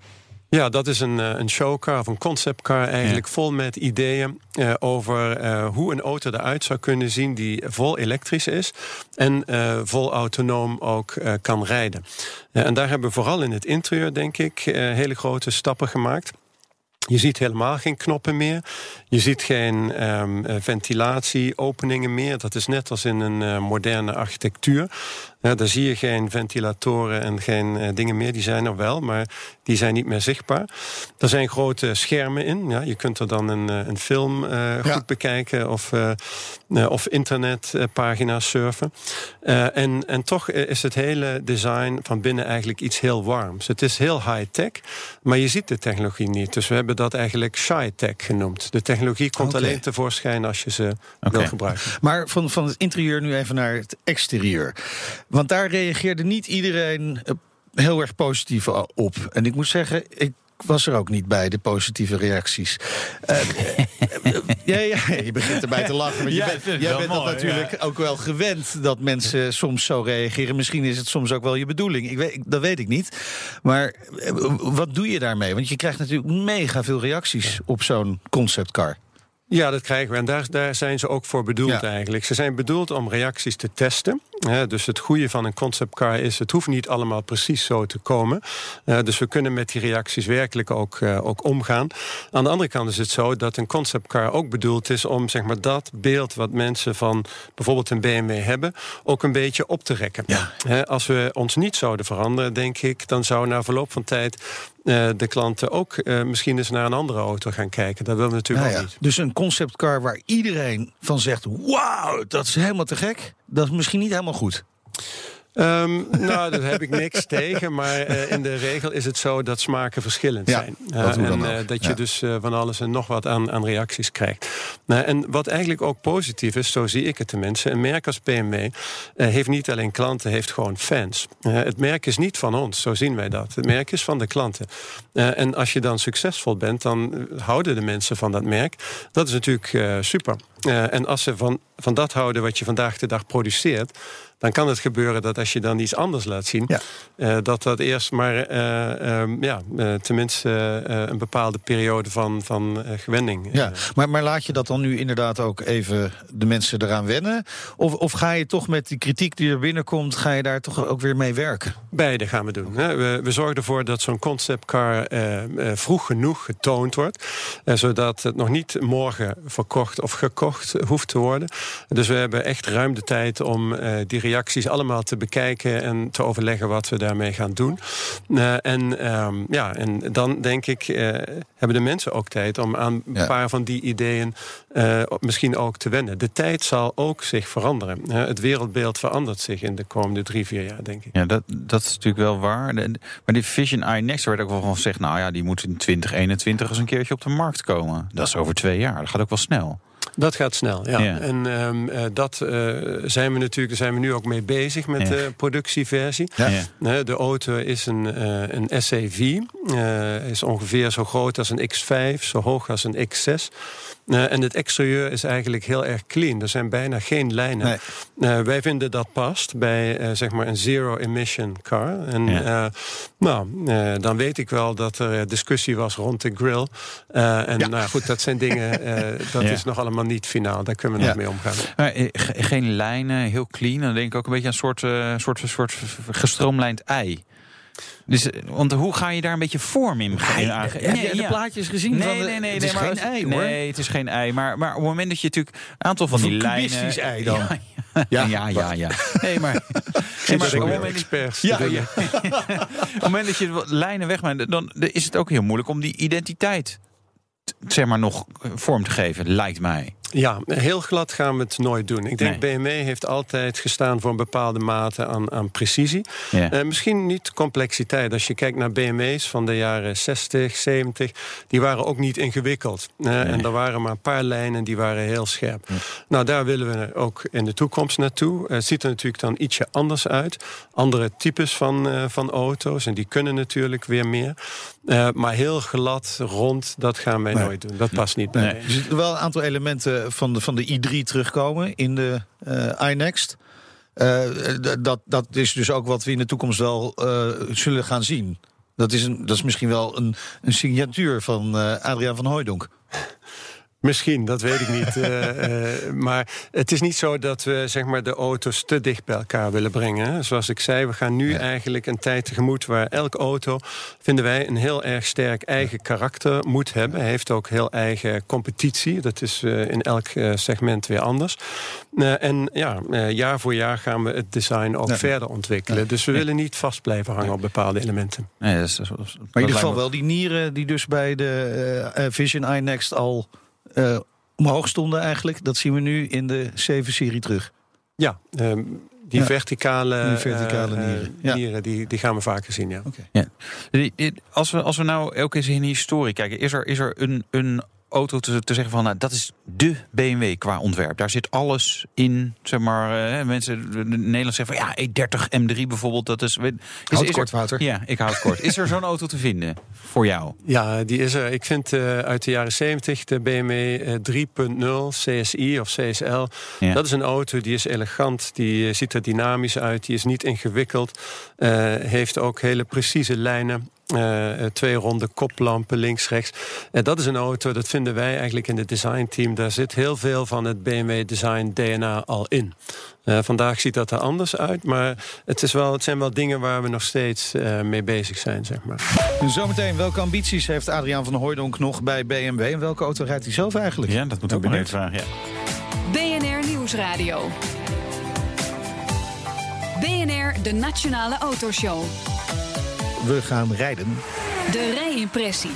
Ja, dat is een, een showcar of een conceptcar eigenlijk, ja. Vol met ideeën uh, over uh, hoe een auto eruit zou kunnen zien die vol elektrisch is en uh, vol autonoom ook uh, kan rijden. Uh, en daar hebben we vooral in het interieur, denk ik, uh, hele grote stappen gemaakt. Je ziet helemaal geen knoppen meer. Je ziet geen um, ventilatie, openingen meer. Dat is net als in een uh, moderne architectuur. Nou, daar zie je geen ventilatoren en geen uh, dingen meer. Die zijn er wel, maar die zijn niet meer zichtbaar. Er zijn grote schermen in. Ja, je kunt er dan een, een film uh, goed ja. bekijken of, uh, uh, of internetpagina's surfen. Uh, en, en toch is het hele design van binnen eigenlijk iets heel warms. Het is heel high-tech, maar je ziet de technologie niet. Dus we hebben dat eigenlijk shy-tech genoemd. De technologie komt okay. alleen tevoorschijn als je ze okay. wil gebruiken. Maar van, van het interieur nu even naar het exterieur. Want daar reageerde niet iedereen heel erg positief op. En ik moet zeggen, ik was er ook niet bij, de positieve reacties. Uh, ja, ja, je begint erbij te lachen. Maar je ja, bent, jij bent mooi, dat natuurlijk ja. ook wel gewend dat mensen soms zo reageren. Misschien is het soms ook wel je bedoeling. Ik weet, dat weet ik niet. Maar wat doe je daarmee? Want je krijgt natuurlijk mega veel reacties op zo'n conceptcar. Ja, dat krijgen we. En daar, daar zijn ze ook voor bedoeld ja. eigenlijk. Ze zijn bedoeld om reacties te testen. He, dus het goede van een conceptcar is, het hoeft niet allemaal precies zo te komen. Uh, dus we kunnen met die reacties werkelijk ook, uh, ook omgaan. Aan de andere kant is het zo dat een conceptcar ook bedoeld is om zeg maar, dat beeld wat mensen van bijvoorbeeld een B M W hebben, ook een beetje op te rekken. Ja. He, als we ons niet zouden veranderen, denk ik, dan zou na verloop van tijd uh, de klanten ook uh, misschien eens naar een andere auto gaan kijken. Dat willen we natuurlijk nou ja. ook niet. Dus een conceptcar waar iedereen van zegt, wauw, dat is helemaal te gek. Dat is misschien niet helemaal goed. Um, nou, daar heb ik niks tegen. Maar uh, in de regel is het zo dat smaken verschillend ja, zijn. Uh, dat en uh, dat je ja. dus uh, van alles en nog wat aan, aan reacties krijgt. Uh, en wat eigenlijk ook positief is, zo zie ik het tenminste. Een merk als B M W uh, heeft niet alleen klanten, heeft gewoon fans. Uh, het merk is niet van ons, zo zien wij dat. Het merk is van de klanten. Uh, en als je dan succesvol bent, dan houden de mensen van dat merk. Dat is natuurlijk uh, super. Uh, en als ze van, van dat houden wat je vandaag de dag produceert, dan kan het gebeuren dat als je dan iets anders laat zien, ja. uh, dat dat eerst maar uh, um, ja, uh, tenminste uh, uh, een bepaalde periode van, van uh, gewenning. Ja, uh, maar, maar laat je dat dan nu inderdaad ook even de mensen eraan wennen? Of, of ga je toch met die kritiek die er binnenkomt, ga je daar toch ook weer mee werken? Beide gaan we doen. Hè. We, we zorgen ervoor dat zo'n conceptcar uh, uh, vroeg genoeg getoond wordt, uh, zodat het nog niet morgen verkocht of gekocht hoeft te worden. Dus we hebben echt ruim de tijd om uh, die reacties allemaal te bekijken en te overleggen wat we daarmee gaan doen. Uh, en um, ja, en dan denk ik, uh, hebben de mensen ook tijd om aan een ja. paar van die ideeën uh, misschien ook te wennen. De tijd zal ook zich veranderen. Uh, het wereldbeeld verandert zich in de komende drie, vier jaar, denk ik. Ja, dat, dat is natuurlijk wel waar. De, maar die Vision iNext werd ook wel van gezegd, nou ja, die moet in twintig eenentwintig eens een keertje op de markt komen. Dat is over twee jaar. Dat gaat ook wel snel. Dat gaat snel, ja. ja. En um, uh, dat uh, zijn we natuurlijk, daar zijn we nu ook mee bezig met ja. de productieversie. Ja. Ja. De auto is een, uh, een S A V, uh, is ongeveer zo groot als een X vijf, zo hoog als een X zes. Uh, en het exterieur is eigenlijk heel erg clean. Er zijn bijna geen lijnen. Nee. Uh, wij vinden dat past bij uh, zeg maar een zero-emission car. En ja. uh, nou, uh, dan weet ik wel dat er discussie was rond de grill. Uh, en ja. nou goed, dat zijn dingen, uh, dat ja. is nog allemaal niet finaal. Daar kunnen we ja. nog mee omgaan. Maar, geen lijnen, heel clean. Dan denk ik ook een beetje aan een soort, uh, soort, soort gestroomlijnd ei. Dus, want hoe ga je daar een beetje vorm in aangeven? Nee, heb je de ja. plaatjes gezien? Nee, van de, nee, nee. Het is nee, geen maar, ei, hoor. Nee, het is geen ei. Maar, maar op het moment dat je natuurlijk een aantal van, van die lijnen... Een kubistisch ei dan? Ja, ja, ja. ja, ja, ja. Nee, maar... nee, maar op het experts. Ja, ja. ja. Op het moment dat je lijnen wegmaakt, dan is het ook heel moeilijk om die identiteit, zeg maar, nog vorm te geven, lijkt mij. Ja, heel glad gaan we het nooit doen. Ik denk, nee. B M W heeft altijd gestaan voor een bepaalde mate aan, aan precisie. Ja. Uh, misschien niet complexiteit. Als je kijkt naar B M W's van de jaren zestig, zeventig... die waren ook niet ingewikkeld. Uh, nee. En er waren maar een paar lijnen, die waren heel scherp. Ja. Nou, daar willen we ook in de toekomst naartoe. Uh, het ziet er natuurlijk dan ietsje anders uit. Andere types van, uh, van auto's. En die kunnen natuurlijk weer meer. Uh, maar heel glad, rond, dat gaan wij nee. nooit doen. Dat past niet bij. Nee. Er zitten wel een aantal elementen van de, van de i drie terugkomen in de uh, iNext. Uh, d- dat, dat is dus ook wat we in de toekomst wel uh, zullen gaan zien. Dat is, een, dat is misschien wel een, een signatuur van uh, Adriaan van Hooydonk. Misschien, dat weet ik niet. uh, uh, maar het is niet zo dat we zeg maar, de auto's te dicht bij elkaar willen brengen. Zoals ik zei, we gaan nu ja. eigenlijk een tijd tegemoet waar elke auto, vinden wij, een heel erg sterk eigen karakter moet hebben. Hij heeft ook heel eigen competitie. Dat is uh, in elk uh, segment weer anders. Uh, en ja, uh, jaar voor jaar gaan we het design ook ja. verder ontwikkelen. Ja. Dus we ja. willen niet vast blijven hangen ja. op bepaalde elementen. Ja, dat is, dat maar in ieder geval me... wel die nieren die dus bij de uh, Vision iNext al... Uh, omhoog stonden eigenlijk, dat zien we nu in de zeven-serie terug. Ja, um, die, ja. Verticale, die verticale uh, nieren, ja. nieren die, die gaan we vaker zien, ja. Okay. ja. Als, we, als we nou elke keer in de historie kijken, is er, is er een, een auto te, te zeggen van, nou, dat is de B M W qua ontwerp. Daar zit alles in, zeg maar, uh, mensen in Nederland zeggen van, ja, E dertig M drie bijvoorbeeld, dat is... Weet, is houd is kort, er, Wouter. Ja, ik houd kort. Is er zo'n auto te vinden voor jou? Ja, die is er. Ik vind uh, uit de jaren zeventig de B M W uh, drie punt nul C S I of C S L. Ja. Dat is een auto, die is elegant, die uh, ziet er dynamisch uit, die is niet ingewikkeld, uh, heeft ook hele precieze lijnen. Uh, twee ronde koplampen, links, rechts. Uh, dat is een auto, dat vinden wij eigenlijk in het designteam. Daar zit heel veel van het B M W design D N A al in. Uh, vandaag ziet dat er anders uit, maar het, is wel, het zijn wel dingen waar we nog steeds uh, mee bezig zijn, zeg maar. Zometeen, welke ambities heeft Adriaan van Hooydonk nog bij B M W? En welke auto rijdt hij zelf eigenlijk? Ja, dat moet ook benieuwd vragen, ja. D N R Nieuwsradio. D N R, de Nationale Autoshow. We gaan rijden. De rijimpressie.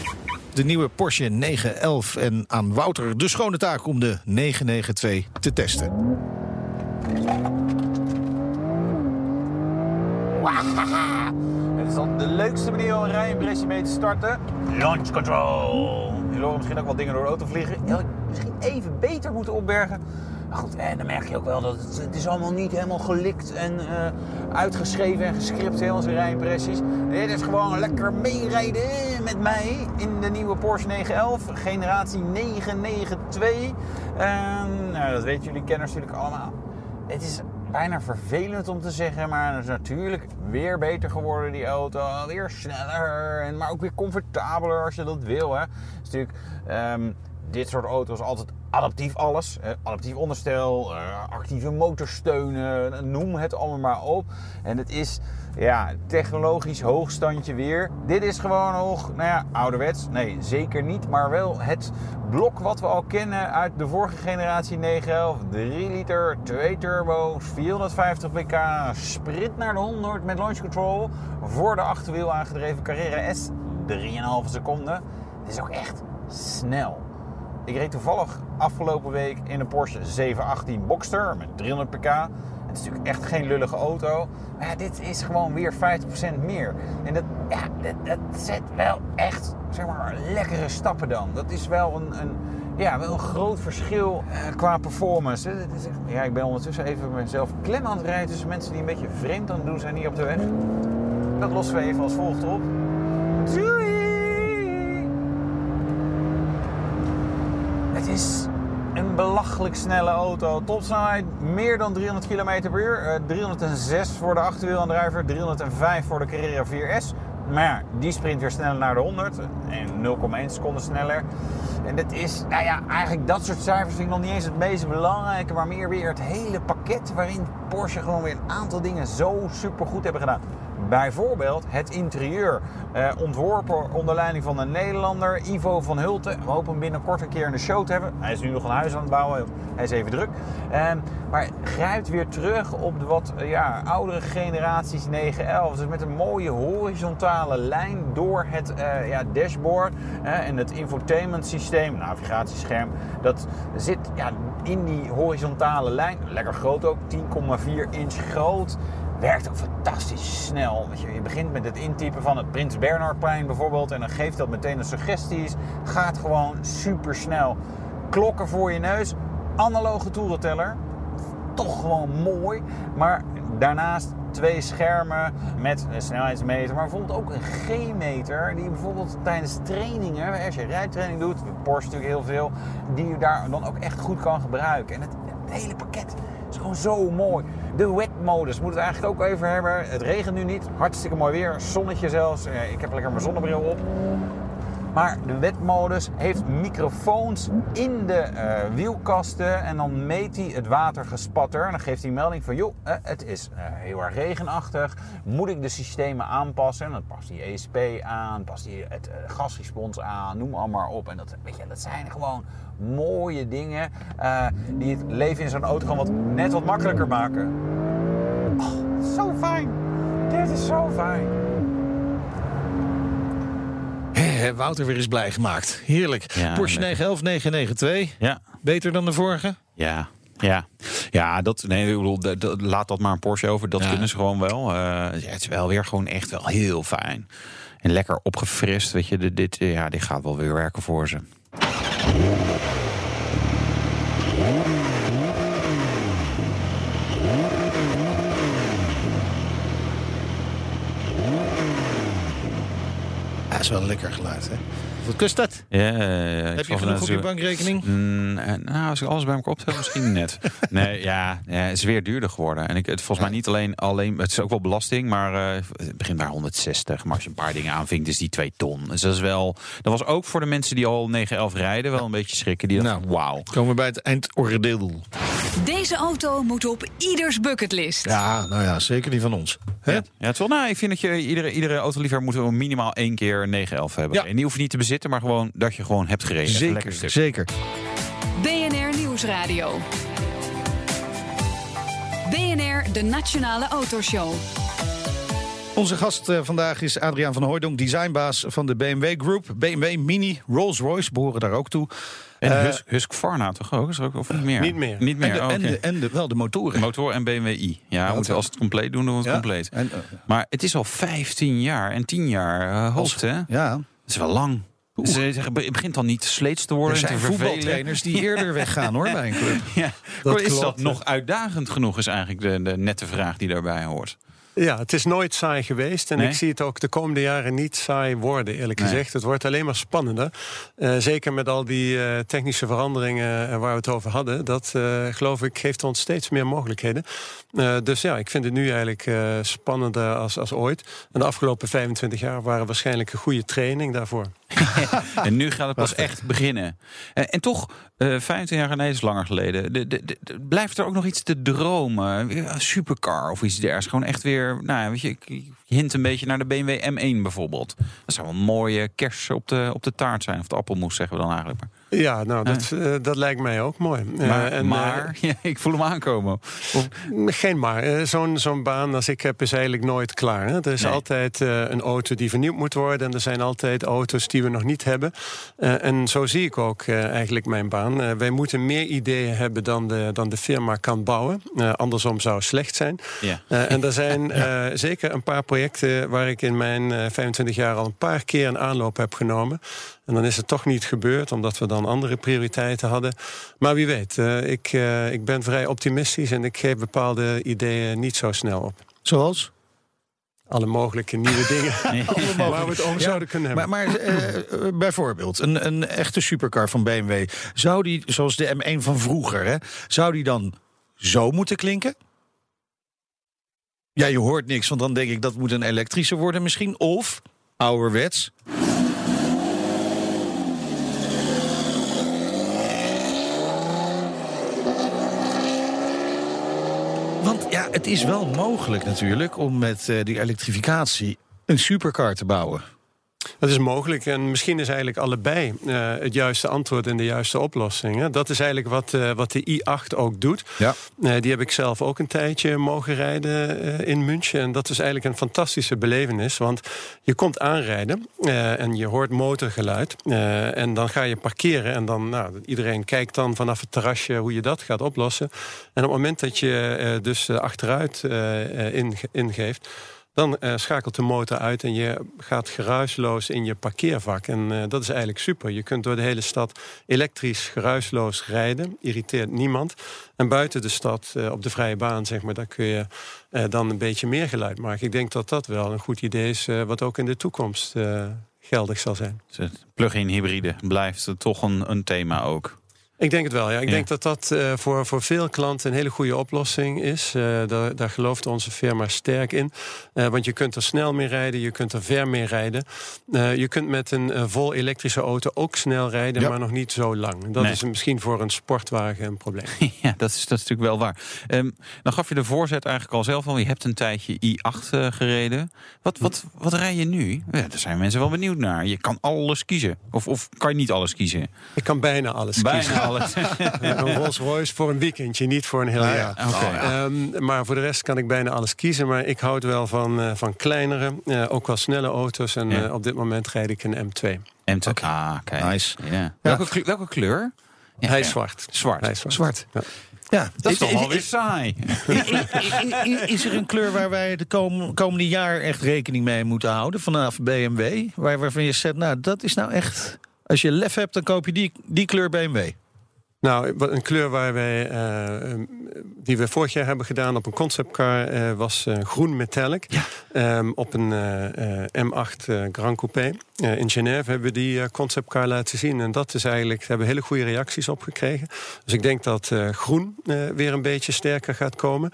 De nieuwe Porsche negen elf en aan Wouter de schone taak om de negen negen twee te testen. Het is dan de leukste manier om een rijimpressie mee te starten. Launch control. Je hoort misschien ook wel dingen door de auto vliegen. Die had ik misschien even beter moeten opbergen. Maar goed, en dan merk je ook wel dat het, het is allemaal niet helemaal gelikt en uh, uitgeschreven en gescript, heel zijn rijimpressies. Dit is gewoon lekker meerijden met mij in de nieuwe Porsche negen elf, generatie negen negen twee. Uh, nou, dat weten jullie kenners natuurlijk allemaal. Het is bijna vervelend om te zeggen, maar het is natuurlijk weer beter geworden, die auto. Weer sneller, maar ook weer comfortabeler als je dat wil. Hè. Het is natuurlijk... Um, Dit soort auto's altijd adaptief alles. Uh, adaptief onderstel, uh, actieve motorsteunen, uh, noem het allemaal maar op. En het is ja, technologisch hoogstandje weer. Dit is gewoon nog, nou ja, ouderwets. Nee, zeker niet. Maar wel het blok wat we al kennen uit de vorige generatie negen elf. drie liter, twee turbo's, vierhonderdvijftig pk. Sprint naar de honderd met launch control. Voor de achterwiel aangedreven Carrera S. drie komma vijf seconden. Het is ook echt snel. Ik reed toevallig afgelopen week in een Porsche zeven achttien Boxster met driehonderd pk. Het is natuurlijk echt geen lullige auto. Maar ja, dit is gewoon weer vijftig procent meer. En dat, ja, dat, dat zet wel echt, zeg maar, lekkere stappen dan. Dat is wel een, een, ja, wel een groot verschil uh, qua performance. Dat is echt, ja, ik ben ondertussen even mezelf klem aan het rijden. Dus mensen die een beetje vreemd aan het doen zijn hier op de weg. Dat lossen we even als volgt op. Doei! Het is een belachelijk snelle auto. Topsnelheid meer dan driehonderd kilometer per uur. driehonderdzes voor de achterwielaandrijver, driehonderdvijf voor de Carrera vier S. Maar ja, die sprint weer sneller naar de honderd. En nul komma één seconde sneller. En dat is, nou ja, eigenlijk dat soort cijfers vind ik nog niet eens het meest belangrijke. Maar meer weer het hele pakket waarin Porsche gewoon weer een aantal dingen zo supergoed hebben gedaan. bijvoorbeeld het interieur. Uh, ontworpen onder leiding van een Nederlander, Ivo van Hulten. We hopen hem binnenkort een keer in de show te hebben. Hij is nu nog een huis aan het bouwen, hij is even druk. Uh, maar grijpt weer terug op de wat uh, ja, oudere generaties negen elf. Dus met een mooie horizontale lijn door het uh, ja, dashboard uh, en het infotainment systeem, navigatiescherm. Dat zit ja, in die horizontale lijn. Lekker groot ook, tien komma vier inch groot. Werkt ook fantastisch snel. Je begint met het intypen van het Prins Bernhardplein bijvoorbeeld en dan geeft dat meteen een suggesties. Gaat gewoon super snel. Klokken voor je neus. Analoge toerenteller. Toch gewoon mooi. Maar daarnaast twee schermen met een snelheidsmeter, maar bijvoorbeeld ook een G-meter die je bijvoorbeeld tijdens trainingen, als je rijtraining doet, Porsche natuurlijk heel veel, die je daar dan ook echt goed kan gebruiken. En het, het hele pakket is gewoon zo mooi. De wet-modus moet het eigenlijk ook even hebben. Het regent nu niet, hartstikke mooi weer, zonnetje zelfs. Ik heb lekker mijn zonnebril op. Maar de wet-modus heeft microfoons in de uh, wielkasten en dan meet hij het watergespatter. En dan geeft hij melding van, joh, uh, het is uh, heel erg regenachtig. Moet ik de systemen aanpassen? En dan past die E S P aan, past die het uh, gasrespons aan, noem allemaal maar op. En dat, weet je, dat zijn gewoon mooie dingen uh, die het leven in zo'n auto gewoon wat, net wat makkelijker maken. Oh, zo fijn. Dit is zo fijn. Wouter weer eens blij gemaakt. Heerlijk. Ja, Porsche negen elf, negen negen twee. Ja. Beter dan de vorige? Ja. Ja, ja dat, nee, ik bedoel, dat, laat dat maar een Porsche over. Dat ja. kunnen ze gewoon wel. Uh, ja, het is wel weer gewoon echt wel heel fijn. En lekker opgefrist. Weet je, dit, ja, dit gaat wel weer werken voor ze. Dat is wel een lekker geluid, hè? Wat kost dat? Ja, ja, ja. Heb je genoeg op je bankrekening? Mm, nou, als ik alles bij elkaar optel, misschien net. Nee, ja, ja, het is weer duurder geworden. En ik, het volgens ja. mij niet alleen, alleen... Het is ook wel belasting, maar uh, het begint bij honderdzestig. Maar als je een paar dingen aanvinkt, is die twee ton. Dus dat is wel... Dat was ook voor de mensen die al negen elf rijden wel een beetje schrikken. Die dachten, nou, wauw. Komen we bij het eindoordeel. Deze auto moet op ieders bucketlist. Ja, nou ja, zeker die van ons. Hè? Ja, ja, het is wel, nou, ik vind dat je iedere, iedere autoliefhebber moet wel minimaal één keer een negen elf hebben. Ja. En die hoef je niet te bezitten, maar gewoon dat je gewoon hebt gereden. Zeker, zeker. B N R Nieuwsradio. B N R, de Nationale Autoshow. Onze gast vandaag is Adriaan van Hooydonk, designbaas van de B M W Groep. B M W, Mini, Rolls-Royce behoren daar ook toe. En Hus, Husqvarna toch ook? Is er ook of niet meer? Niet meer. Niet meer. En, de, oh, okay. en, de, en de, wel de motoren. Motor en B M W i. Ja, moeten, als het compleet doen, doen we het ja. compleet. En, uh, maar het is al vijftien jaar en tien jaar uh, hoofd, hè? Ja. Dat is wel lang. Oeh. Het begint al niet sleets te worden. Er zijn voetbaltrainers die eerder weggaan hoor, bij een club. Ja. Dat is klopt. Dat nog uitdagend genoeg, is eigenlijk de, de nette vraag die daarbij hoort. Ja, het is nooit saai geweest. En nee? ik zie het ook de komende jaren niet saai worden, eerlijk nee. gezegd. Het wordt alleen maar spannender. Uh, zeker met al die uh, technische veranderingen uh, waar we het over hadden. Dat, uh, geloof ik, geeft ons steeds meer mogelijkheden. Uh, dus ja, ik vind het nu eigenlijk uh, spannender als, als ooit. En de afgelopen vijfentwintig jaar waren waarschijnlijk een goede training daarvoor. En nu gaat het pas echt beginnen. En, en toch, uh, vijftien jaar geleden is langer geleden. De, de, de, blijft er ook nog iets te dromen? Een supercar of iets dergelijks. Gewoon echt weer, nou ja, weet je, ik hint een beetje naar de B M W M één bijvoorbeeld. Dat zou een mooie kers op de, op de taart zijn. Of de appelmoes, zeggen we dan eigenlijk maar. Ja, nou, dat, uh, dat lijkt mij ook mooi. Maar, uh, en, maar uh, ja, ik voel hem aankomen. Of... Geen maar. Uh, zo'n, zo'n baan als ik heb is eigenlijk nooit klaar. Hè? Er is nee. altijd uh, een auto die vernieuwd moet worden. En er zijn altijd auto's die we nog niet hebben. Uh, en zo zie ik ook uh, eigenlijk mijn baan. Uh, wij moeten meer ideeën hebben dan de, dan de firma kan bouwen. Uh, andersom zou slecht zijn. Ja. Uh, en er zijn uh, zeker een paar projecten waar ik in mijn uh, vijfentwintig jaar al een paar keer een aanloop heb genomen. En dan is het toch niet gebeurd, omdat we dan andere prioriteiten hadden. Maar wie weet, uh, ik, uh, ik ben vrij optimistisch en ik geef bepaalde ideeën niet zo snel op. Zoals? Alle mogelijke nieuwe dingen nee. Alle mogelijke. Waar we het over ja, zouden kunnen hebben. Maar, maar uh, bijvoorbeeld, een, een echte supercar van B M W... zou die, zoals de M één van vroeger, hè, zou die dan zo moeten klinken? Ja, je hoort niks, want dan denk ik dat moet een elektrische worden misschien. Of ouderwets... Want Ja, het is wel mogelijk natuurlijk om met uh, die elektrificatie een supercar te bouwen. Dat is mogelijk en misschien is eigenlijk allebei uh, het juiste antwoord en de juiste oplossing. Hè? Dat is eigenlijk wat, uh, wat de i acht ook doet. Ja. Uh, die heb ik zelf ook een tijdje mogen rijden uh, in München. En dat is eigenlijk een fantastische belevenis. Want je komt aanrijden uh, en je hoort motorgeluid. Uh, en dan ga je parkeren en dan, nou, iedereen kijkt dan vanaf het terrasje hoe je dat gaat oplossen. En op het moment dat je uh, dus achteruit uh, inge- ingeeft... dan uh, schakelt de motor uit en je gaat geruisloos in je parkeervak. En uh, dat is eigenlijk super. Je kunt door de hele stad elektrisch geruisloos rijden. Irriteert niemand. En buiten de stad, uh, op de vrije baan, zeg maar, daar kun je uh, dan een beetje meer geluid maken. Ik denk dat dat wel een goed idee is, uh, wat ook in de toekomst uh, geldig zal zijn. Plug-in hybride blijft toch een, een thema ook. Ik denk het wel, ja. Ik ja. denk dat dat uh, voor, voor veel klanten een hele goede oplossing is. Uh, daar, daar gelooft onze firma sterk in. Uh, want je kunt er snel mee rijden, je kunt er ver mee rijden. Uh, je kunt met een uh, vol elektrische auto ook snel rijden, ja. maar nog niet zo lang. Dat nee. is misschien voor een sportwagen een probleem. Ja, dat is, dat is natuurlijk wel waar. Um, dan gaf je de voorzet eigenlijk al zelf al. Je hebt een tijdje i acht uh, gereden. Wat, wat, wat rij je nu? Ja, daar zijn mensen wel benieuwd naar. Je kan alles kiezen. Of, of kan je niet alles kiezen? Ik kan bijna alles bijna. kiezen. Een Rolls-Royce voor een weekendje, niet voor een heel jaar. Ja, okay. um, maar voor de rest kan ik bijna alles kiezen. Maar ik houd wel van, uh, van kleinere, uh, ook wel snelle auto's. En ja. uh, op dit moment rijd ik een M twee. M twee, okay. ah, kijk. Nice. Yeah. Ja. Welke, welke kleur? Ja, Hij is zwart. Zwart. Hij is zwart. zwart. Ja. Ja, dat is toch wel weer saai. Is er een kleur waar wij de komende jaar echt rekening mee moeten houden? Vanaf B M W? Waar, waarvan je zegt, nou, dat is nou echt... Als je lef hebt, dan koop je die, die kleur B M W. Nou, een kleur waar wij, uh, die we vorig jaar hebben gedaan op een conceptcar... Uh, was uh, groen metallic. Ja. Um, op een uh, M acht uh, Grand Coupé. Uh, in Genève hebben we die uh, conceptcar laten zien. En dat is eigenlijk, daar hebben we hele goede reacties op gekregen. Dus ik denk dat uh, groen uh, weer een beetje sterker gaat komen.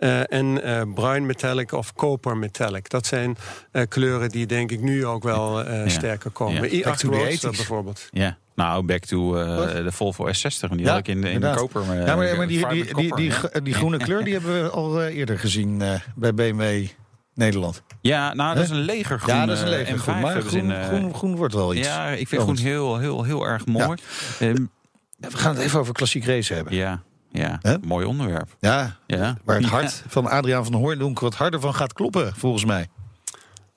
Uh, en uh, bruin metallic of koper metallic. Dat zijn uh, kleuren die denk ik nu ook wel uh, ja. sterker komen. Ja. i acht Roadster bijvoorbeeld. Ja. Nou, back to uh, de Volvo S zestig. Die ja, had ik in, in de koper. Ja, maar, maar die, die, die, die, die, die groene kleur die hebben we al eerder gezien uh, bij B M W Nederland. Ja, nou, dat is een legergroen. Ja, dat is een legergroen. M vijf, maar groen, in, groen, groen wordt wel iets. Ja, ik vind groen heel, heel, heel erg mooi. Ja. Um, we gaan het even over klassiek race hebben. Ja. Ja, huh? Mooi onderwerp. Ja, ja, waar het hart ja. van Adriaan van Hooydonk wat harder van gaat kloppen, volgens mij.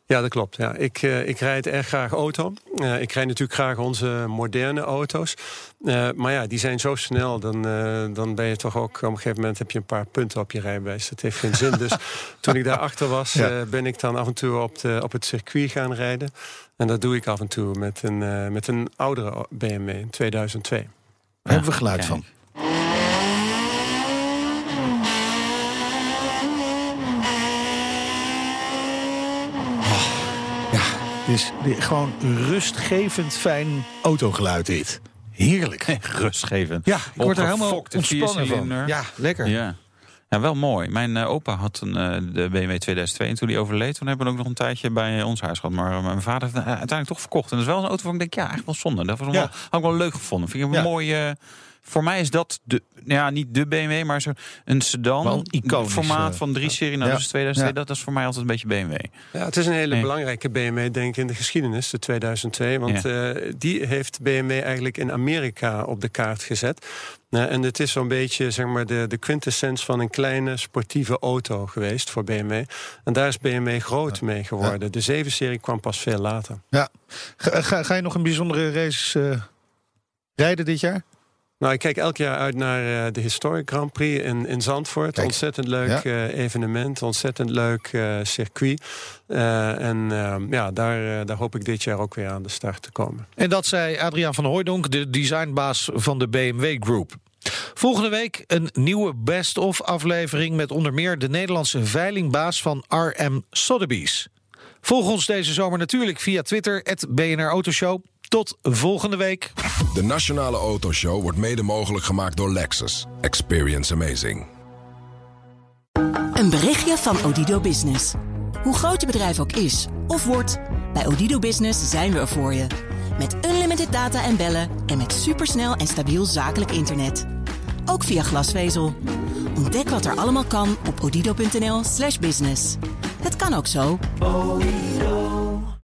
Ja, dat klopt. Ja. Ik, uh, ik rijd erg graag auto. Uh, ik rijd natuurlijk graag onze moderne auto's. Uh, maar ja, die zijn zo snel. Dan, uh, dan ben je toch ook... Op een gegeven moment heb je een paar punten op je rijbewijs. Dat heeft geen zin. Dus toen ik daarachter was... Ja. Uh, ben ik dan af en toe op, de, op het circuit gaan rijden. En dat doe ik af en toe met een, uh, met een oudere B M W in tweeduizend twee. Daar ja, hebben we geluid kijk. van. Het is gewoon rustgevend fijn autogeluid dit. Heerlijk. Rustgevend. Ja, ik word er helemaal ontspannen van. Ja, lekker. Ja. Ja, wel mooi. Mijn uh, opa had een, uh, de B M W tweeduizend twee en toen hij overleed... toen hebben we ook nog een tijdje bij ons huis gehad. Maar uh, mijn vader heeft uh, uiteindelijk toch verkocht. En dat is wel een auto van ik denk, ja, eigenlijk wel zonde. Dat was ja. wel, had ik wel leuk gevonden. Vind ik een ja. mooie... Uh, Voor mij is dat, de, ja, niet de B M W, maar zo een sedan. Een formaat van drie serie, nou, ja. dus tweeduizend twee, ja. dat is voor mij altijd een beetje B M W. Ja, het is een hele nee. belangrijke B M W, denk ik, in de geschiedenis, de tweeduizend twee. Want ja. uh, die heeft B M W eigenlijk in Amerika op de kaart gezet. Uh, en het is zo'n beetje, zeg maar, de, de quintessens van een kleine sportieve auto geweest voor B M W. En daar is B M W groot ja. mee geworden. Ja. De zeven serie kwam pas veel later. Ja. Ga, ga, ga je nog een bijzondere race uh, rijden dit jaar? Nou, ik kijk elk jaar uit naar uh, de Historic Grand Prix in, in Zandvoort. Kijk. Ontzettend leuk ja. uh, evenement, ontzettend leuk uh, circuit. Uh, en uh, ja, daar, uh, daar hoop ik dit jaar ook weer aan de start te komen. En dat zei Adriaan van Hooydonk, de designbaas van de B M W Group. Volgende week een nieuwe best-of-aflevering... met onder meer de Nederlandse veilingbaas van R M Sotheby's. Volg ons deze zomer natuurlijk via Twitter, at B N R Autoshow. Tot volgende week. De Nationale Autoshow wordt mede mogelijk gemaakt door Lexus. Experience amazing. Een berichtje van Odido Business. Hoe groot je bedrijf ook is of wordt, bij Odido Business zijn we er voor je. Met unlimited data en bellen en met supersnel en stabiel zakelijk internet. Ook via glasvezel. Ontdek wat er allemaal kan op odido punt n l slash business. Het kan ook zo.